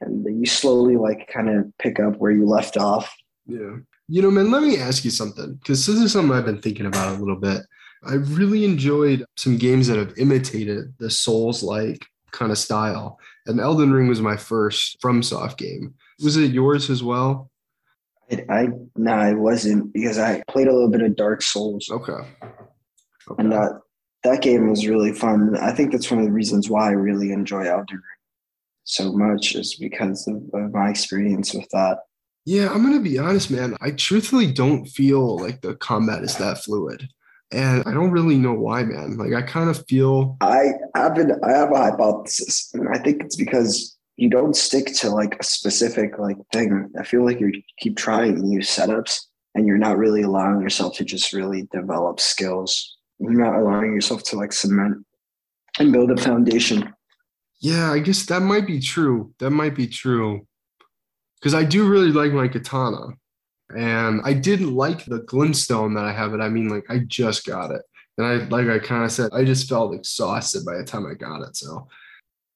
and you slowly like kind of pick up where you left off. Yeah, you know, man. Let me ask you something, because this is something I've been thinking about a little bit. I really enjoyed some games that have imitated the Souls-like kind of style, and Elden Ring was my first FromSoft game. Was it yours as well? It wasn't, because I played a little bit of Dark Souls. Okay. And that game was really fun. I think that's one of the reasons why I really enjoy Elden Ring so much, is because of my experience with that. Yeah, I'm going to be honest, man. I truthfully don't feel like the combat is that fluid. And I don't really know why, man. Like, I kind of feel... I have a hypothesis, and I think it's because you don't stick to like a specific like thing. I feel like you keep trying new setups, and you're not really allowing yourself to just really develop skills. You're not allowing yourself to like cement and build a foundation. Yeah, I guess that might be true. Because I do really like my katana. And I did like the glintstone that I have it. I mean, like, I just got it. And I kind of said, I just felt exhausted by the time I got it. So,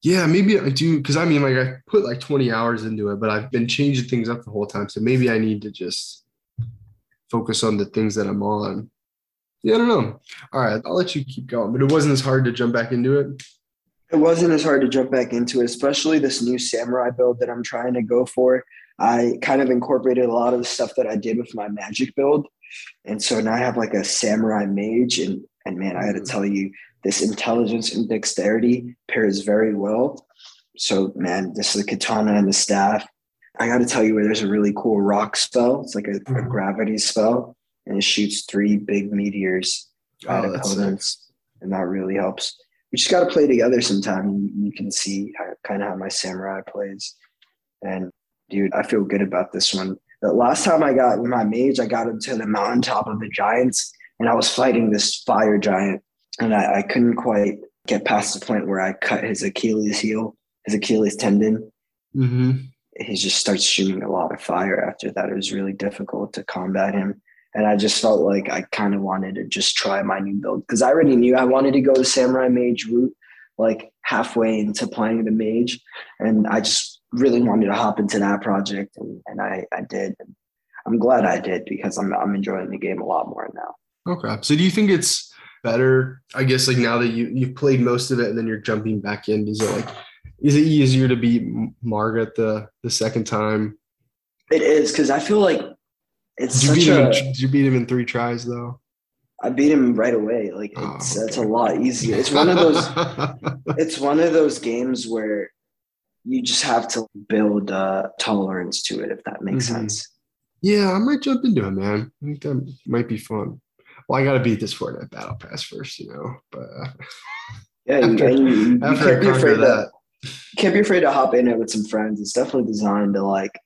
yeah, maybe I do. Because, I mean, like, I put like 20 hours into it, but I've been changing things up the whole time. So maybe I need to just focus on the things that I'm on. Yeah, I don't know. All right, I'll let you keep going. But it wasn't as hard to jump back into it? It wasn't as hard to jump back into it, especially this new samurai build that I'm trying to go for. I kind of incorporated a lot of the stuff that I did with my magic build. And so now I have like a samurai mage. And man, I got to tell you, this intelligence and dexterity pairs very well. So man, this is the katana and the staff. I got to tell you, there's a really cool rock spell. It's like a gravity spell, and it shoots 3 big meteors at opponents. And that really helps. We just got to play together sometime. You can see how my samurai plays. And dude, I feel good about this one. The last time I got my mage, I got into the mountaintop of the giants, and I was fighting this fire giant, and I couldn't quite get past the point where I cut his Achilles heel, his Achilles tendon. Mm-hmm. He just starts shooting a lot of fire after that. It was really difficult to combat him. And I just felt like I kind of wanted to just try my new build, because I already knew I wanted to go the samurai mage route, like halfway into playing the mage. And I just really wanted to hop into that project. And I did. And I'm glad I did, because I'm enjoying the game a lot more now. Okay. So do you think it's better, I guess, like now that you've played most of it and then you're jumping back in, is it easier to beat Margaret the second time? It is, because I feel like It's did you beat him in 3 tries though? I beat him right away. Like it's a lot easier. It's one of those. It's one of those games where you just have to build tolerance to it, if that makes sense. Yeah, I might jump into it, man. I think that might be fun. Well, I got to beat this Fortnite Battle Pass first, you know. But yeah, you can't be afraid that. Can't be afraid to hop in it with some friends. It's definitely designed to like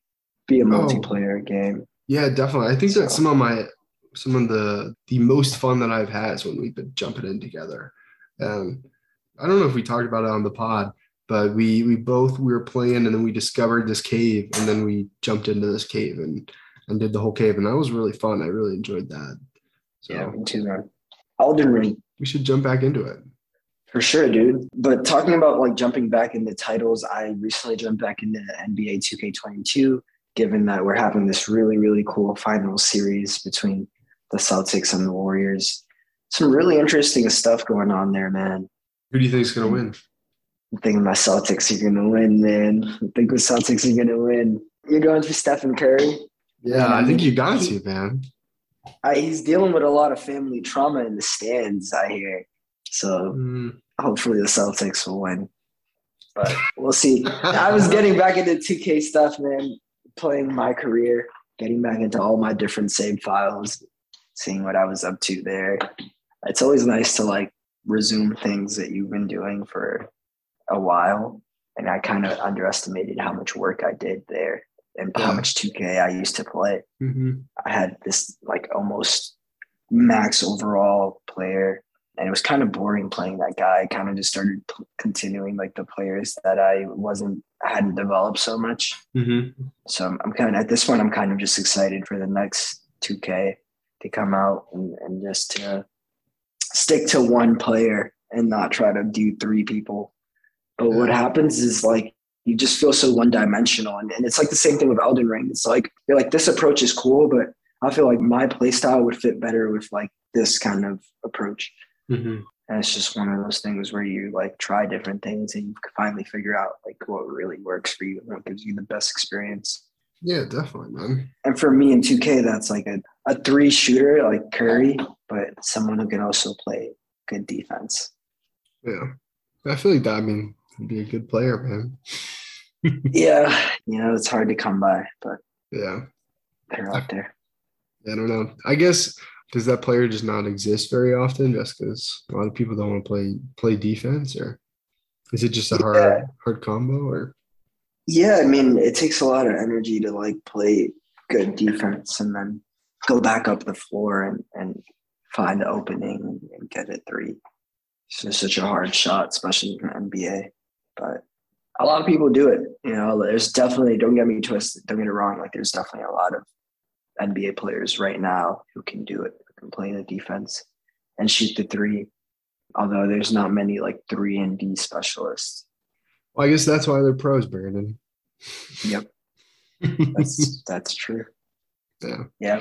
be a multiplayer game. Yeah, definitely. I think that some of the most fun that I've had is when we've been jumping in together. I don't know if we talked about it on the pod, but we were playing and then we discovered this cave and then we jumped into this cave and did the whole cave, and that was really fun. I really enjoyed that. So, yeah, me too, man. Elden Ring. We should jump back into it. For sure, dude. But talking about like jumping back into titles, I recently jumped back into NBA 2K22, given that we're having this really, really cool final series between the Celtics and the Warriors. Some really interesting stuff going on there, man. Who do you think is going to win? I'm thinking my Celtics are going to win, man. I think the Celtics are going to win. You're going for Stephen Curry? Yeah, I think you got to, man. He's dealing with a lot of family trauma in the stands, I hear. So hopefully the Celtics will win. But we'll see. I was getting back into 2K stuff, man. Playing my career, getting back into all my different save files, seeing what I was up to there. It's always nice to like resume things that you've been doing for a while. And I kind of underestimated how much work I did there and how much 2K I used to play. Mm-hmm. I had this like almost max overall player, and it was kind of boring playing that guy. I kind of just started continuing like the players that I hadn't developed so much. Mm-hmm. So I'm kind of at this point, I'm kind of just excited for the next 2K to come out and just to stick to one player and not try to do 3 people. But what happens is like, you just feel so one-dimensional. And it's like the same thing with Elden Ring. It's like, you're like, this approach is cool, but I feel like my playstyle would fit better with like this kind of approach. Mm-hmm. And it's just one of those things where you like try different things and you finally figure out like what really works for you and what gives you the best experience. Yeah, definitely, man. And for me in 2K, that's like a 3-shooter like Curry, but someone who can also play good defense. Yeah. I feel like that, I mean, you'd be a good player, man. Yeah. You know, it's hard to come by, but yeah, they're out there. I don't know. I guess, does that player just not exist very often just because a lot of people don't want to play defense, or is it just a hard combo? Or yeah, I mean, it takes a lot of energy to like play good defense and then go back up the floor and find the opening and get a 3. It's just such a hard shot, especially in the NBA. But a lot of people do it. You know, there's definitely, don't get me twisted, don't get it wrong, like there's definitely a lot of NBA players right now who can do it, who can play the defense and shoot the 3, although there's not many like 3-and-D specialists. Well, I guess that's why they're pros, Brandon. Yep. That's true. Yeah. Yeah.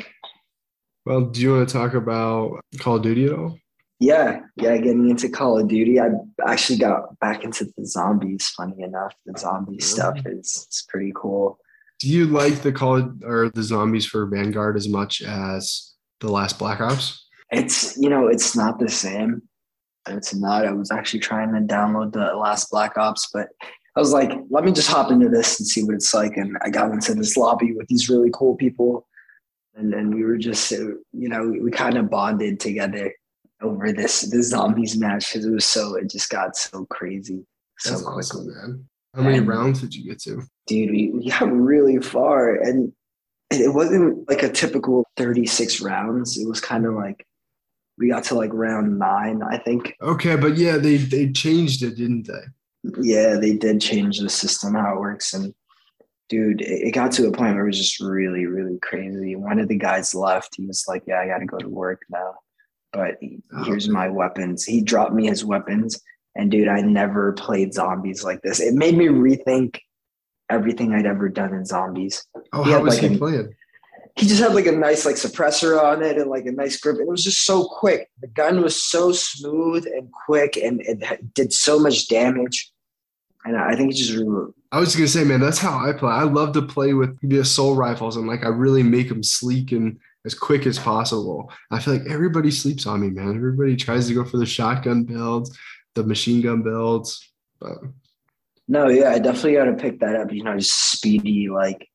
Well, do you want to talk about Call of Duty at all? Yeah, getting into Call of Duty. I actually got back into the zombies, funny enough. The zombie stuff is pretty cool. Do you like the Call or the zombies for Vanguard as much as the last Black Ops? It's, you know, it's not the same. It's not. I was actually trying to download the last Black Ops, but I was like, let me just hop into this and see what it's like. And I got into this lobby with these really cool people. And we were just, you know, we kind of bonded together over this zombies match because it just got so crazy. So that's quickly. Awesome, man. How many rounds did you get to? Dude, we got really far, and it wasn't like a typical 36 rounds. It was kind of like we got to like round 9, I think. Okay, but yeah, they changed it, didn't they? Yeah, they did change the system, how it works. And dude, it got to a point where it was just really, really crazy. One of the guys left. He was like, yeah, I got to go to work now, but here's my weapons. He dropped me his weapons. And dude, I never played zombies like this. It made me rethink everything I'd ever done in zombies. Oh, how was he playing? He just had like a nice like suppressor on it and like a nice grip. It was just so quick. The gun was so smooth and quick, and it did so much damage. I know. I think it's just removed. I was going to say, man, that's how I play. I love to play with the assault rifles and like I really make them sleek and as quick as possible. I feel like everybody sleeps on me, man. Everybody tries to go for the shotgun builds, the machine gun builds. But no, yeah, I definitely got to pick that up. You know, just speedy, like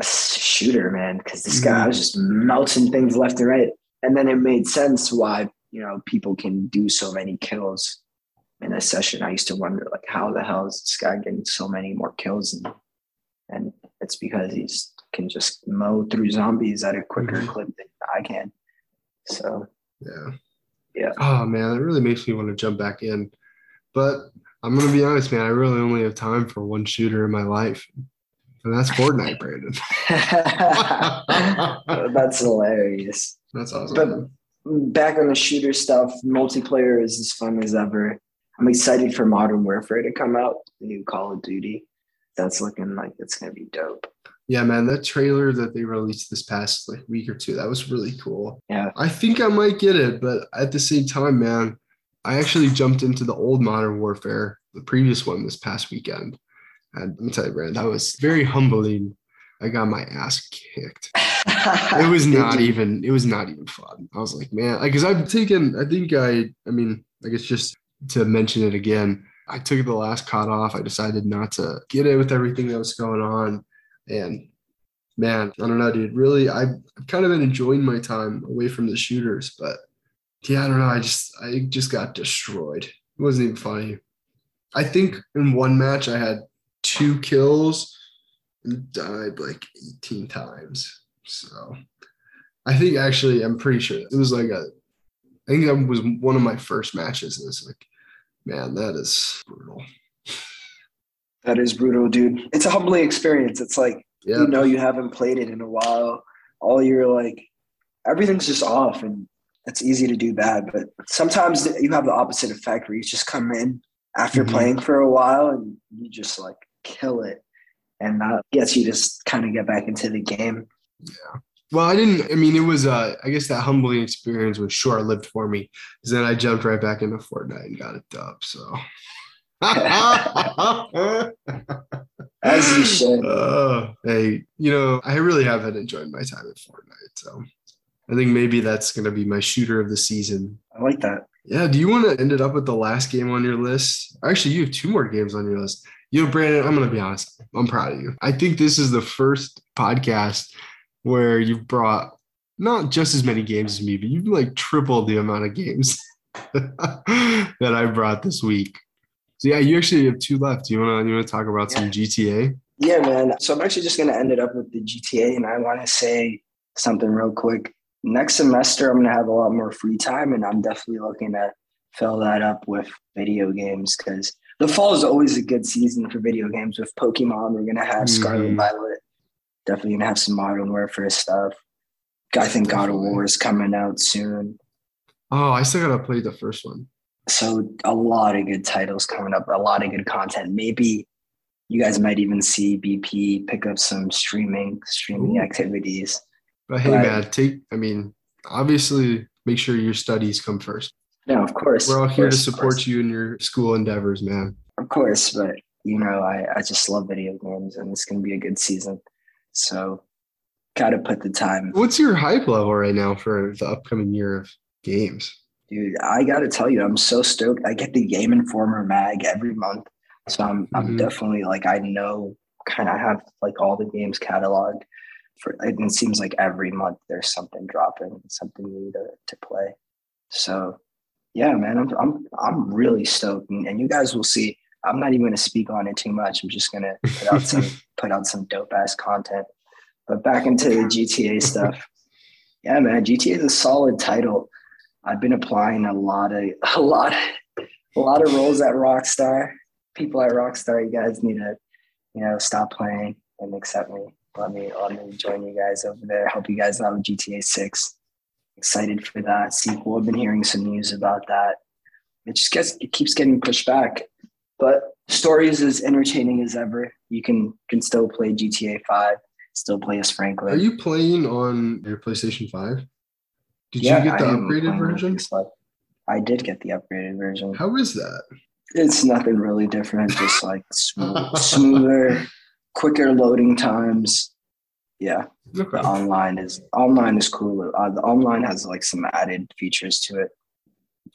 a shooter, man, because this guy was just melting things left and right. And then it made sense why, you know, people can do so many kills in a session. I used to wonder, like, how the hell is this guy getting so many more kills? And it's because he can just mow through zombies at a quicker clip than I can. So, yeah. Oh, man, that really makes me want to jump back in. But I'm going to be honest, man, I really only have time for one shooter in my life. And that's Fortnite, Brandon. That's hilarious. That's awesome. But back on the shooter stuff, multiplayer is as fun as ever. I'm excited for Modern Warfare to come out, the new Call of Duty. That's looking like it's going to be dope. Yeah, man, that trailer that they released this past like week or two, that was really cool. Yeah. I think I might get it, but at the same time, man, I actually jumped into the old Modern Warfare, the previous one this past weekend. And let me tell you, Brandon, that was very humbling. I got my ass kicked. It was not even fun. I was like, man, because I've taken, I guess just to mention it again, I took it the last cut off. I decided not to get it with everything that was going on. And man, I don't know, dude, really, I've kind of been enjoying my time away from the shooters, but yeah, I don't know. I just got destroyed. It wasn't even funny. I think in one match I had 2 kills and died like 18 times. So I think actually, I'm pretty sure it was like I think that was one of my first matches. And it's like, man, that is brutal. That is brutal, dude. It's a humbling experience. It's like, you know, you haven't played it in a while. All you're like, everything's just off and it's easy to do bad. But sometimes you have the opposite effect where you just come in after playing for a while and you just like kill it. And that gets you to kind of get back into the game. Yeah. Well, it was, I guess that humbling experience was short-lived for me because then I jumped right back into Fortnite and got a dub, so. As you should. Hey, you know, I really haven't enjoyed my time at Fortnite, so I think maybe that's going to be my shooter of the season. I like that. Yeah, do you want to end it up with the last game on your list? Actually, you have 2 more games on your list. You know, Brandon, I'm going to be honest. I'm proud of you. I think this is the first podcast where you've brought not just as many games as me, but you've like tripled the amount of games that I brought this week. So yeah, you actually have 2 left. You want to talk about some GTA? Yeah, man. So I'm actually just going to end it up with the GTA, and I want to say something real quick. Next semester, I'm going to have a lot more free time, and I'm definitely looking to fill that up with video games because the fall is always a good season for video games. With Pokemon, we're going to have Scarlet Violet. Definitely going to have some Modern Warfare stuff. I think God of War is coming out soon. Oh, I still got to play the first one. So a lot of good titles coming up, a lot of good content. Maybe you guys might even see BP pick up some streaming activities. But hey, man, obviously make sure your studies come first. No, of course. We're all here to support you in your school endeavors, man. Of course, but, you know, I just love video games, and it's going to be a good season. So, gotta put the time. What's your hype level right now for the upcoming year of games? Dude, I gotta tell you, I'm so stoked. I get the Game Informer mag every month, so I'm definitely like, I know kind of have like all the games cataloged. It seems like every month there's something dropping, something new to play. So, yeah, man, I'm really stoked, and you guys will see. I'm not even going to speak on it too much. I'm just going to put out some dope ass content. But back into the GTA stuff. Yeah, man, GTA is a solid title. I've been applying a lot of roles at Rockstar. People at Rockstar, you guys need to, you know, stop playing and accept me. Let me join you guys over there. Help you guys out with GTA 6. Excited for that sequel. I've been hearing some news about that. It keeps getting pushed back. But story is as entertaining as ever. You can still play GTA 5, still play as Franklin. Are you playing on your PlayStation 5? Did you get the upgraded version? I did get the upgraded version. How is that? It's nothing really different, just like smoother, quicker loading times. Yeah, okay. Online is cool. The online has like some added features to it.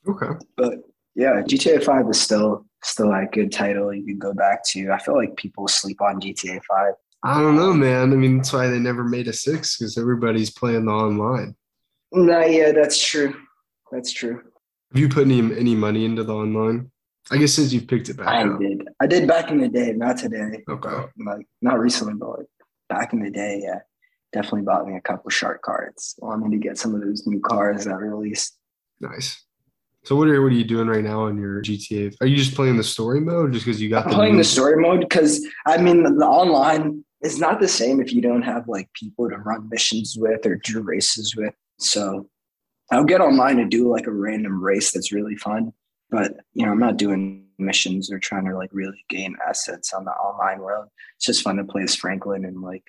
Okay, but yeah, GTA 5 is still a good title you can go back to. I feel like people sleep on GTA 5. I don't know, man. I mean, that's why they never made a 6, because everybody's playing the online. Nah, yeah, that's true. That's true. Have you put any money into the online? I guess since you've picked it back up. I did back in the day, not today. Okay. Like, not recently, but like back in the day, yeah. Definitely bought me a couple shark cards. Wanted to get some of those new cards that released. Nice. So what are you doing right now in your GTA? Are you just playing the story mode just because you got the story mode? Because, I mean, the online is not the same if you don't have, like, people to run missions with or do races with. So I'll get online to do, like, a random race that's really fun. But, you know, I'm not doing missions or trying to, like, really gain assets on the online world. It's just fun to play as Franklin and, like,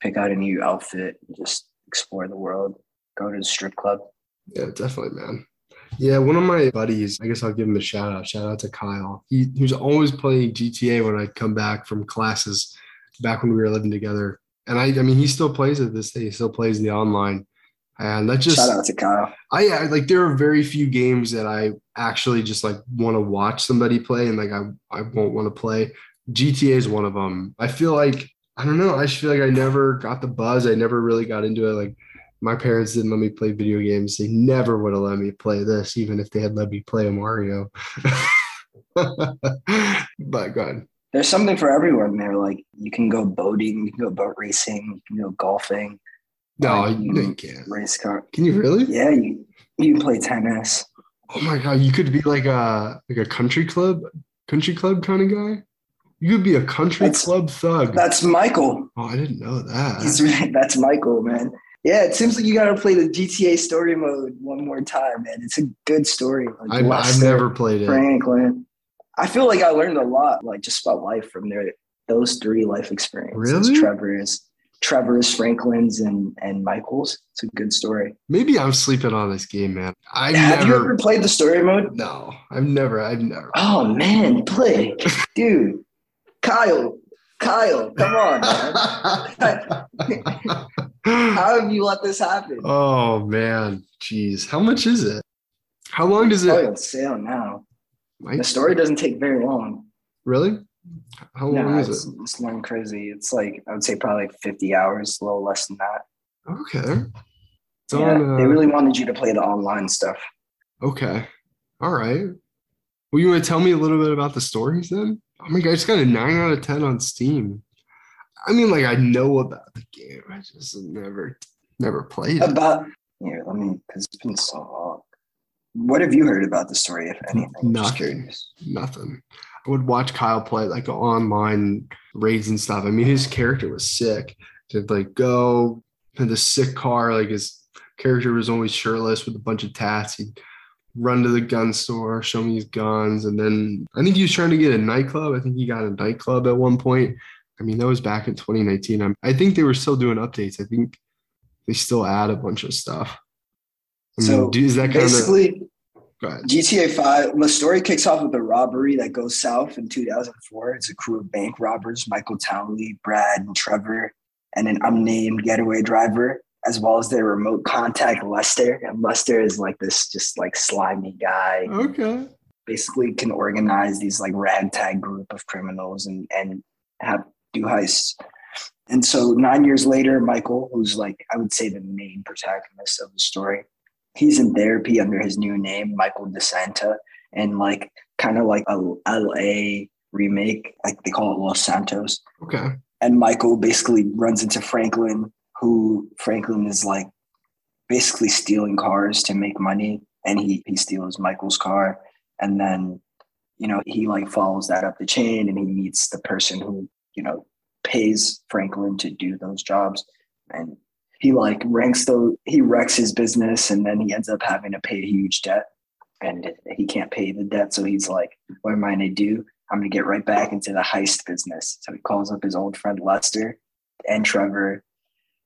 pick out a new outfit and just explore the world, go to the strip club. Yeah, definitely, man. Yeah, one of my buddies, I guess I'll give him a shout-out. Shout-out to Kyle. He was always playing GTA when I'd come back from classes back when we were living together. And, I mean, he still plays it this day. He still plays the online. And that just – shout-out to Kyle. Like, there are very few games that I actually just, like, want to watch somebody play and, like, I won't want to play. GTA is one of them. I feel like – I don't know. I just feel like I never got the buzz. I never really got into it, like – my parents didn't let me play video games. They never would have let me play this, even if they had let me play a Mario. But God, there's something for everyone there. Like you can go boating, you can go boat racing, you can go golfing. No, you can't. Race car. Can you really? Yeah, you can play tennis. Oh my God, you could be like a country club kind of guy. You could be a club thug. That's Michael. Oh, I didn't know that. That's Michael, man. Yeah, it seems like you got to play the GTA story mode one more time, man. It's a good story. Like I've never played it. Franklin. I feel like I learned a lot, like just about life from those three life experiences. Really? Trevor's, Franklin's, and Michael's. It's a good story. Maybe I'm sleeping on this game, man. Have you ever played the story mode? No, I've never. Oh, man, Blake. Dude. Kyle, come on, man. How have you let this happen? Oh, man. Jeez. How much is it? How long does it? It's on sale now. The story doesn't take very long. Really? How long is it? It's long crazy. It's like, I would say probably like 50 hours, a little less than that. Okay. So yeah, they really wanted you to play the online stuff. Okay. All right. Well, you want to tell me a little bit about the stories then? Oh, my God. I just got a 9 out of 10 on Steam. I mean, like, I know about the game. I just never played it. Because it's been so long. What have you heard about the story, if anything? Nothing. I would watch Kyle play, like, online raids and stuff. I mean, his character was sick. To, like, go in the sick car. Like, his character was always shirtless with a bunch of tats. He'd run to the gun store, show me his guns. And then I think he was trying to get a nightclub. I think he got a nightclub at one point. I mean, that was back in 2019. I think they were still doing updates. I think they still add a bunch of stuff. GTA 5, the story kicks off with a robbery that goes south in 2004. It's a crew of bank robbers, Michael Townley, Brad, and Trevor, and an unnamed getaway driver, as well as their remote contact, Lester. And Lester is like this just like slimy guy. Okay. Basically can organize these like ragtag group of criminals and have do heists. And so 9 years later, Michael, who's like, I would say the main protagonist of the story, he's in therapy under his new name, Michael DeSanta, and like kind of like a LA remake, like they call it Los Santos. Okay. And Michael basically runs into Franklin, who Franklin is like basically stealing cars to make money. And he steals Michael's car. And then, you know, he like follows that up the chain and he meets the person who, you know, pays Franklin to do those jobs, and he like he wrecks his business, and then he ends up having to pay a huge debt, and he can't pay the debt, so he's like, what am I going to do? I'm going to get right back into the heist business. So he calls up his old friend Lester and Trevor,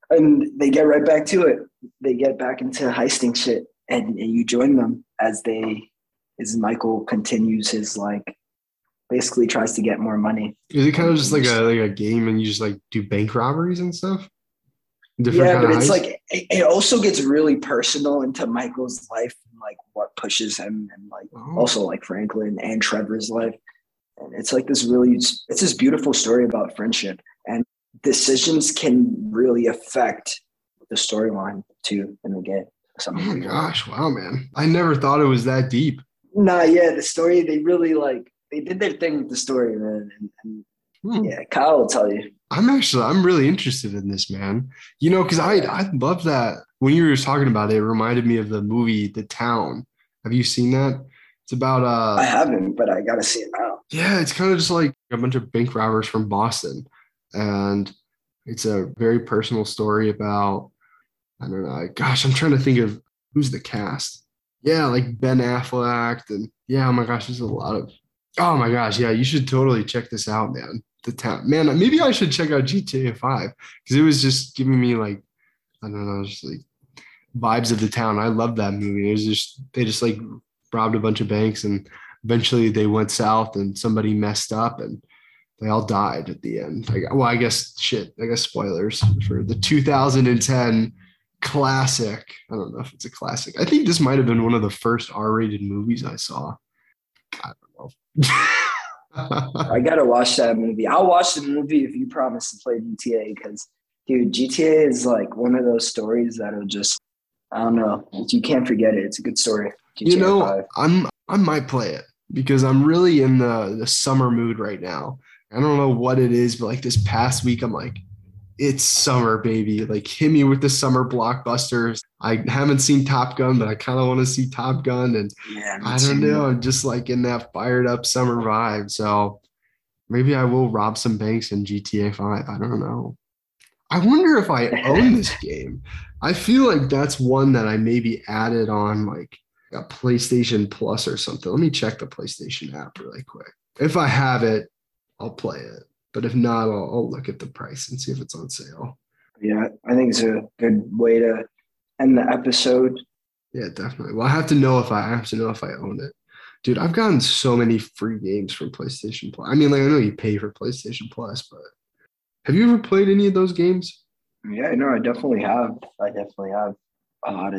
and they get right back to it. They get back into heisting shit, and you join them as they is Michael continues his like basically tries to get more money. Is it kind of just like a game and you just like do bank robberies and stuff? Different yeah, but it's heists? Like it also gets really personal into Michael's life and like what pushes him and like also like Franklin and Trevor's life. And it's like this really, it's this beautiful story about friendship, and decisions can really affect the storyline too in the game. Something. Oh my gosh, wow, man. I never thought it was that deep. Nah, yeah, the story, they really like, they did their thing with the story, man. And yeah, Kyle will tell you. I'm really interested in this, man. You know, because I love that. When you were talking about it, it reminded me of the movie, The Town. Have you seen that? It's about... I haven't, but I got to see it now. Yeah, it's kind of just like a bunch of bank robbers from Boston. And it's a very personal story about... I don't know. Gosh, I'm trying to think of who's the cast. Yeah, like Ben Affleck. And yeah, oh my gosh, there's a lot of... Oh my gosh, yeah, you should totally check this out, man. The Town. Man, maybe I should check out GTA 5 because it was just giving me like, I don't know, just like vibes of The Town. I loved that movie. It was just, they just like robbed a bunch of banks and eventually they went south and somebody messed up and they all died at the end. I guess spoilers for the 2010 classic. I don't know if it's a classic. I think this might have been one of the first R-rated movies I saw. I don't know. I gotta watch that movie. I'll watch the movie if you promise to play GTA, because dude, GTA is like one of those stories that'll just, I don't know, you can't forget it. It's a good story. GTA, you know, 5. I might play it because I'm really in the summer mood right now. I don't know what it is, but like this past week, I'm like, it's summer, baby. Like, hit me with the summer blockbusters. I haven't seen Top Gun, but I kind of want to see Top Gun. And yeah, I don't know. I'm just like in that fired up summer vibe. So maybe I will rob some banks in GTA 5. I don't know. I wonder if I own this game. I feel like that's one that I maybe added on like a PlayStation Plus or something. Let me check the PlayStation app really quick. If I have it, I'll play it. But if not, I'll look at the price and see if it's on sale. Yeah, I think it's a good way to end the episode. Yeah, definitely. Well, I have to know if I own it. Dude, I've gotten so many free games from PlayStation Plus. I mean, like, I know you pay for PlayStation Plus, but have you ever played any of those games? Yeah, no, I definitely have. A lot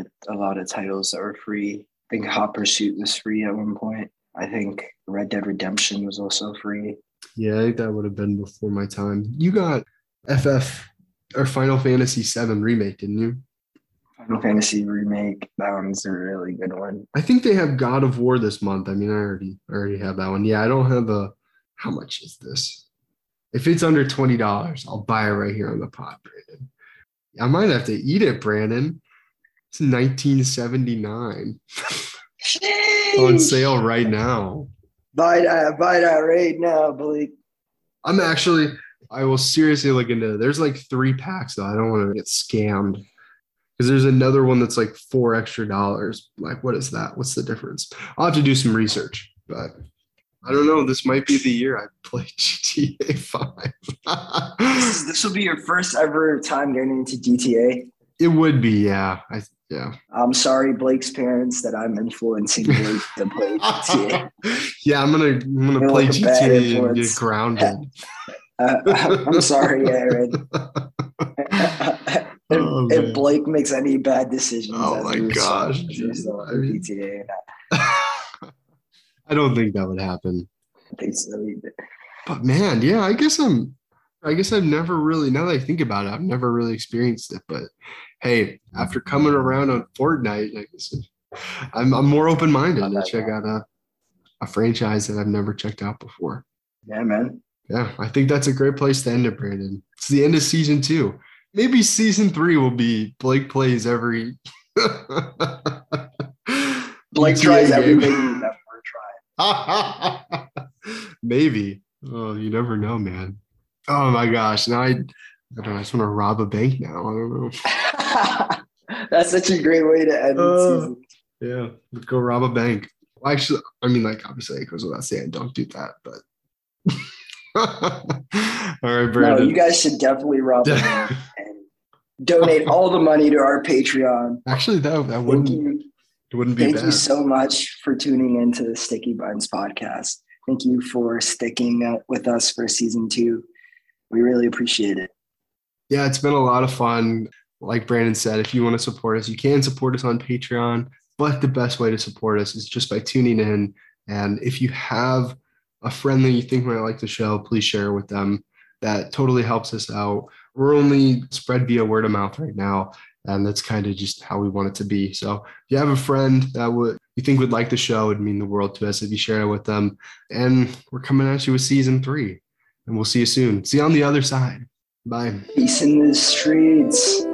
of titles that were free. I think Hot Pursuit was free at one point. I think Red Dead Redemption was also free. Yeah, I think that would have been before my time. You got Final Fantasy VII Remake, didn't you? Final Fantasy Remake, that one's a really good one. I think they have God of War this month. I mean, I already have that one. Yeah, I don't have a... How much is this? If it's under $20, I'll buy it right here on the pod, Brandon. I might have to eat it, Brandon. It's $19.79. On sale right now. Buy that right now, Blake. I will seriously look into it. There's like 3 packs, though. I don't want to get scammed. Because there's another one that's like $4 extra. Like, what is that? What's the difference? I'll have to do some research. But I don't know. This might be the year I play GTA 5. This will be your first ever time getting into GTA. It would be, yeah. Yeah. I'm sorry, Blake's parents, that I'm influencing Blake to play GTA. Yeah, I'm gonna play like GTA and get grounded. I'm sorry, Aaron. If Blake makes any bad decisions, oh my gosh, GTA. I don't think that would happen. I think so either. But man, yeah, I guess I've never really, now that I think about it, I've never really experienced it. But hey, after coming around on Fortnite, I guess I'm more open-minded to check out a franchise that I've never checked out before. Yeah, man. Yeah, I think that's a great place to end it, Brandon. It's the end of season 2. Maybe season 3 will be Blake plays every... Blake tries everything you've never tried. Maybe. Oh, you never know, man. Oh my gosh! Now I don't know. I just want to rob a bank now. I don't know. That's such a great way to end season. Yeah, let's go rob a bank. Well, actually, I mean, like obviously, it goes without saying, don't do that. But all right, Brandon. No, you guys should definitely rob a bank and donate all the money to our Patreon. Actually, that wouldn't. It wouldn't be bad. Thank you so much for tuning into the Sticky Buns podcast. Thank you for sticking with us for season 2. We really appreciate it. Yeah, it's been a lot of fun. Like Brandon said, if you want to support us, you can support us on Patreon. But the best way to support us is just by tuning in. And if you have a friend that you think might like the show, please share with them. That totally helps us out. We're only spread via word of mouth right now. And that's kind of just how we want it to be. So if you have a friend that you think would like the show, it would mean the world to us if you share it with them. And we're coming at you with season 3. And we'll see you soon. See you on the other side. Bye. Peace in the streets.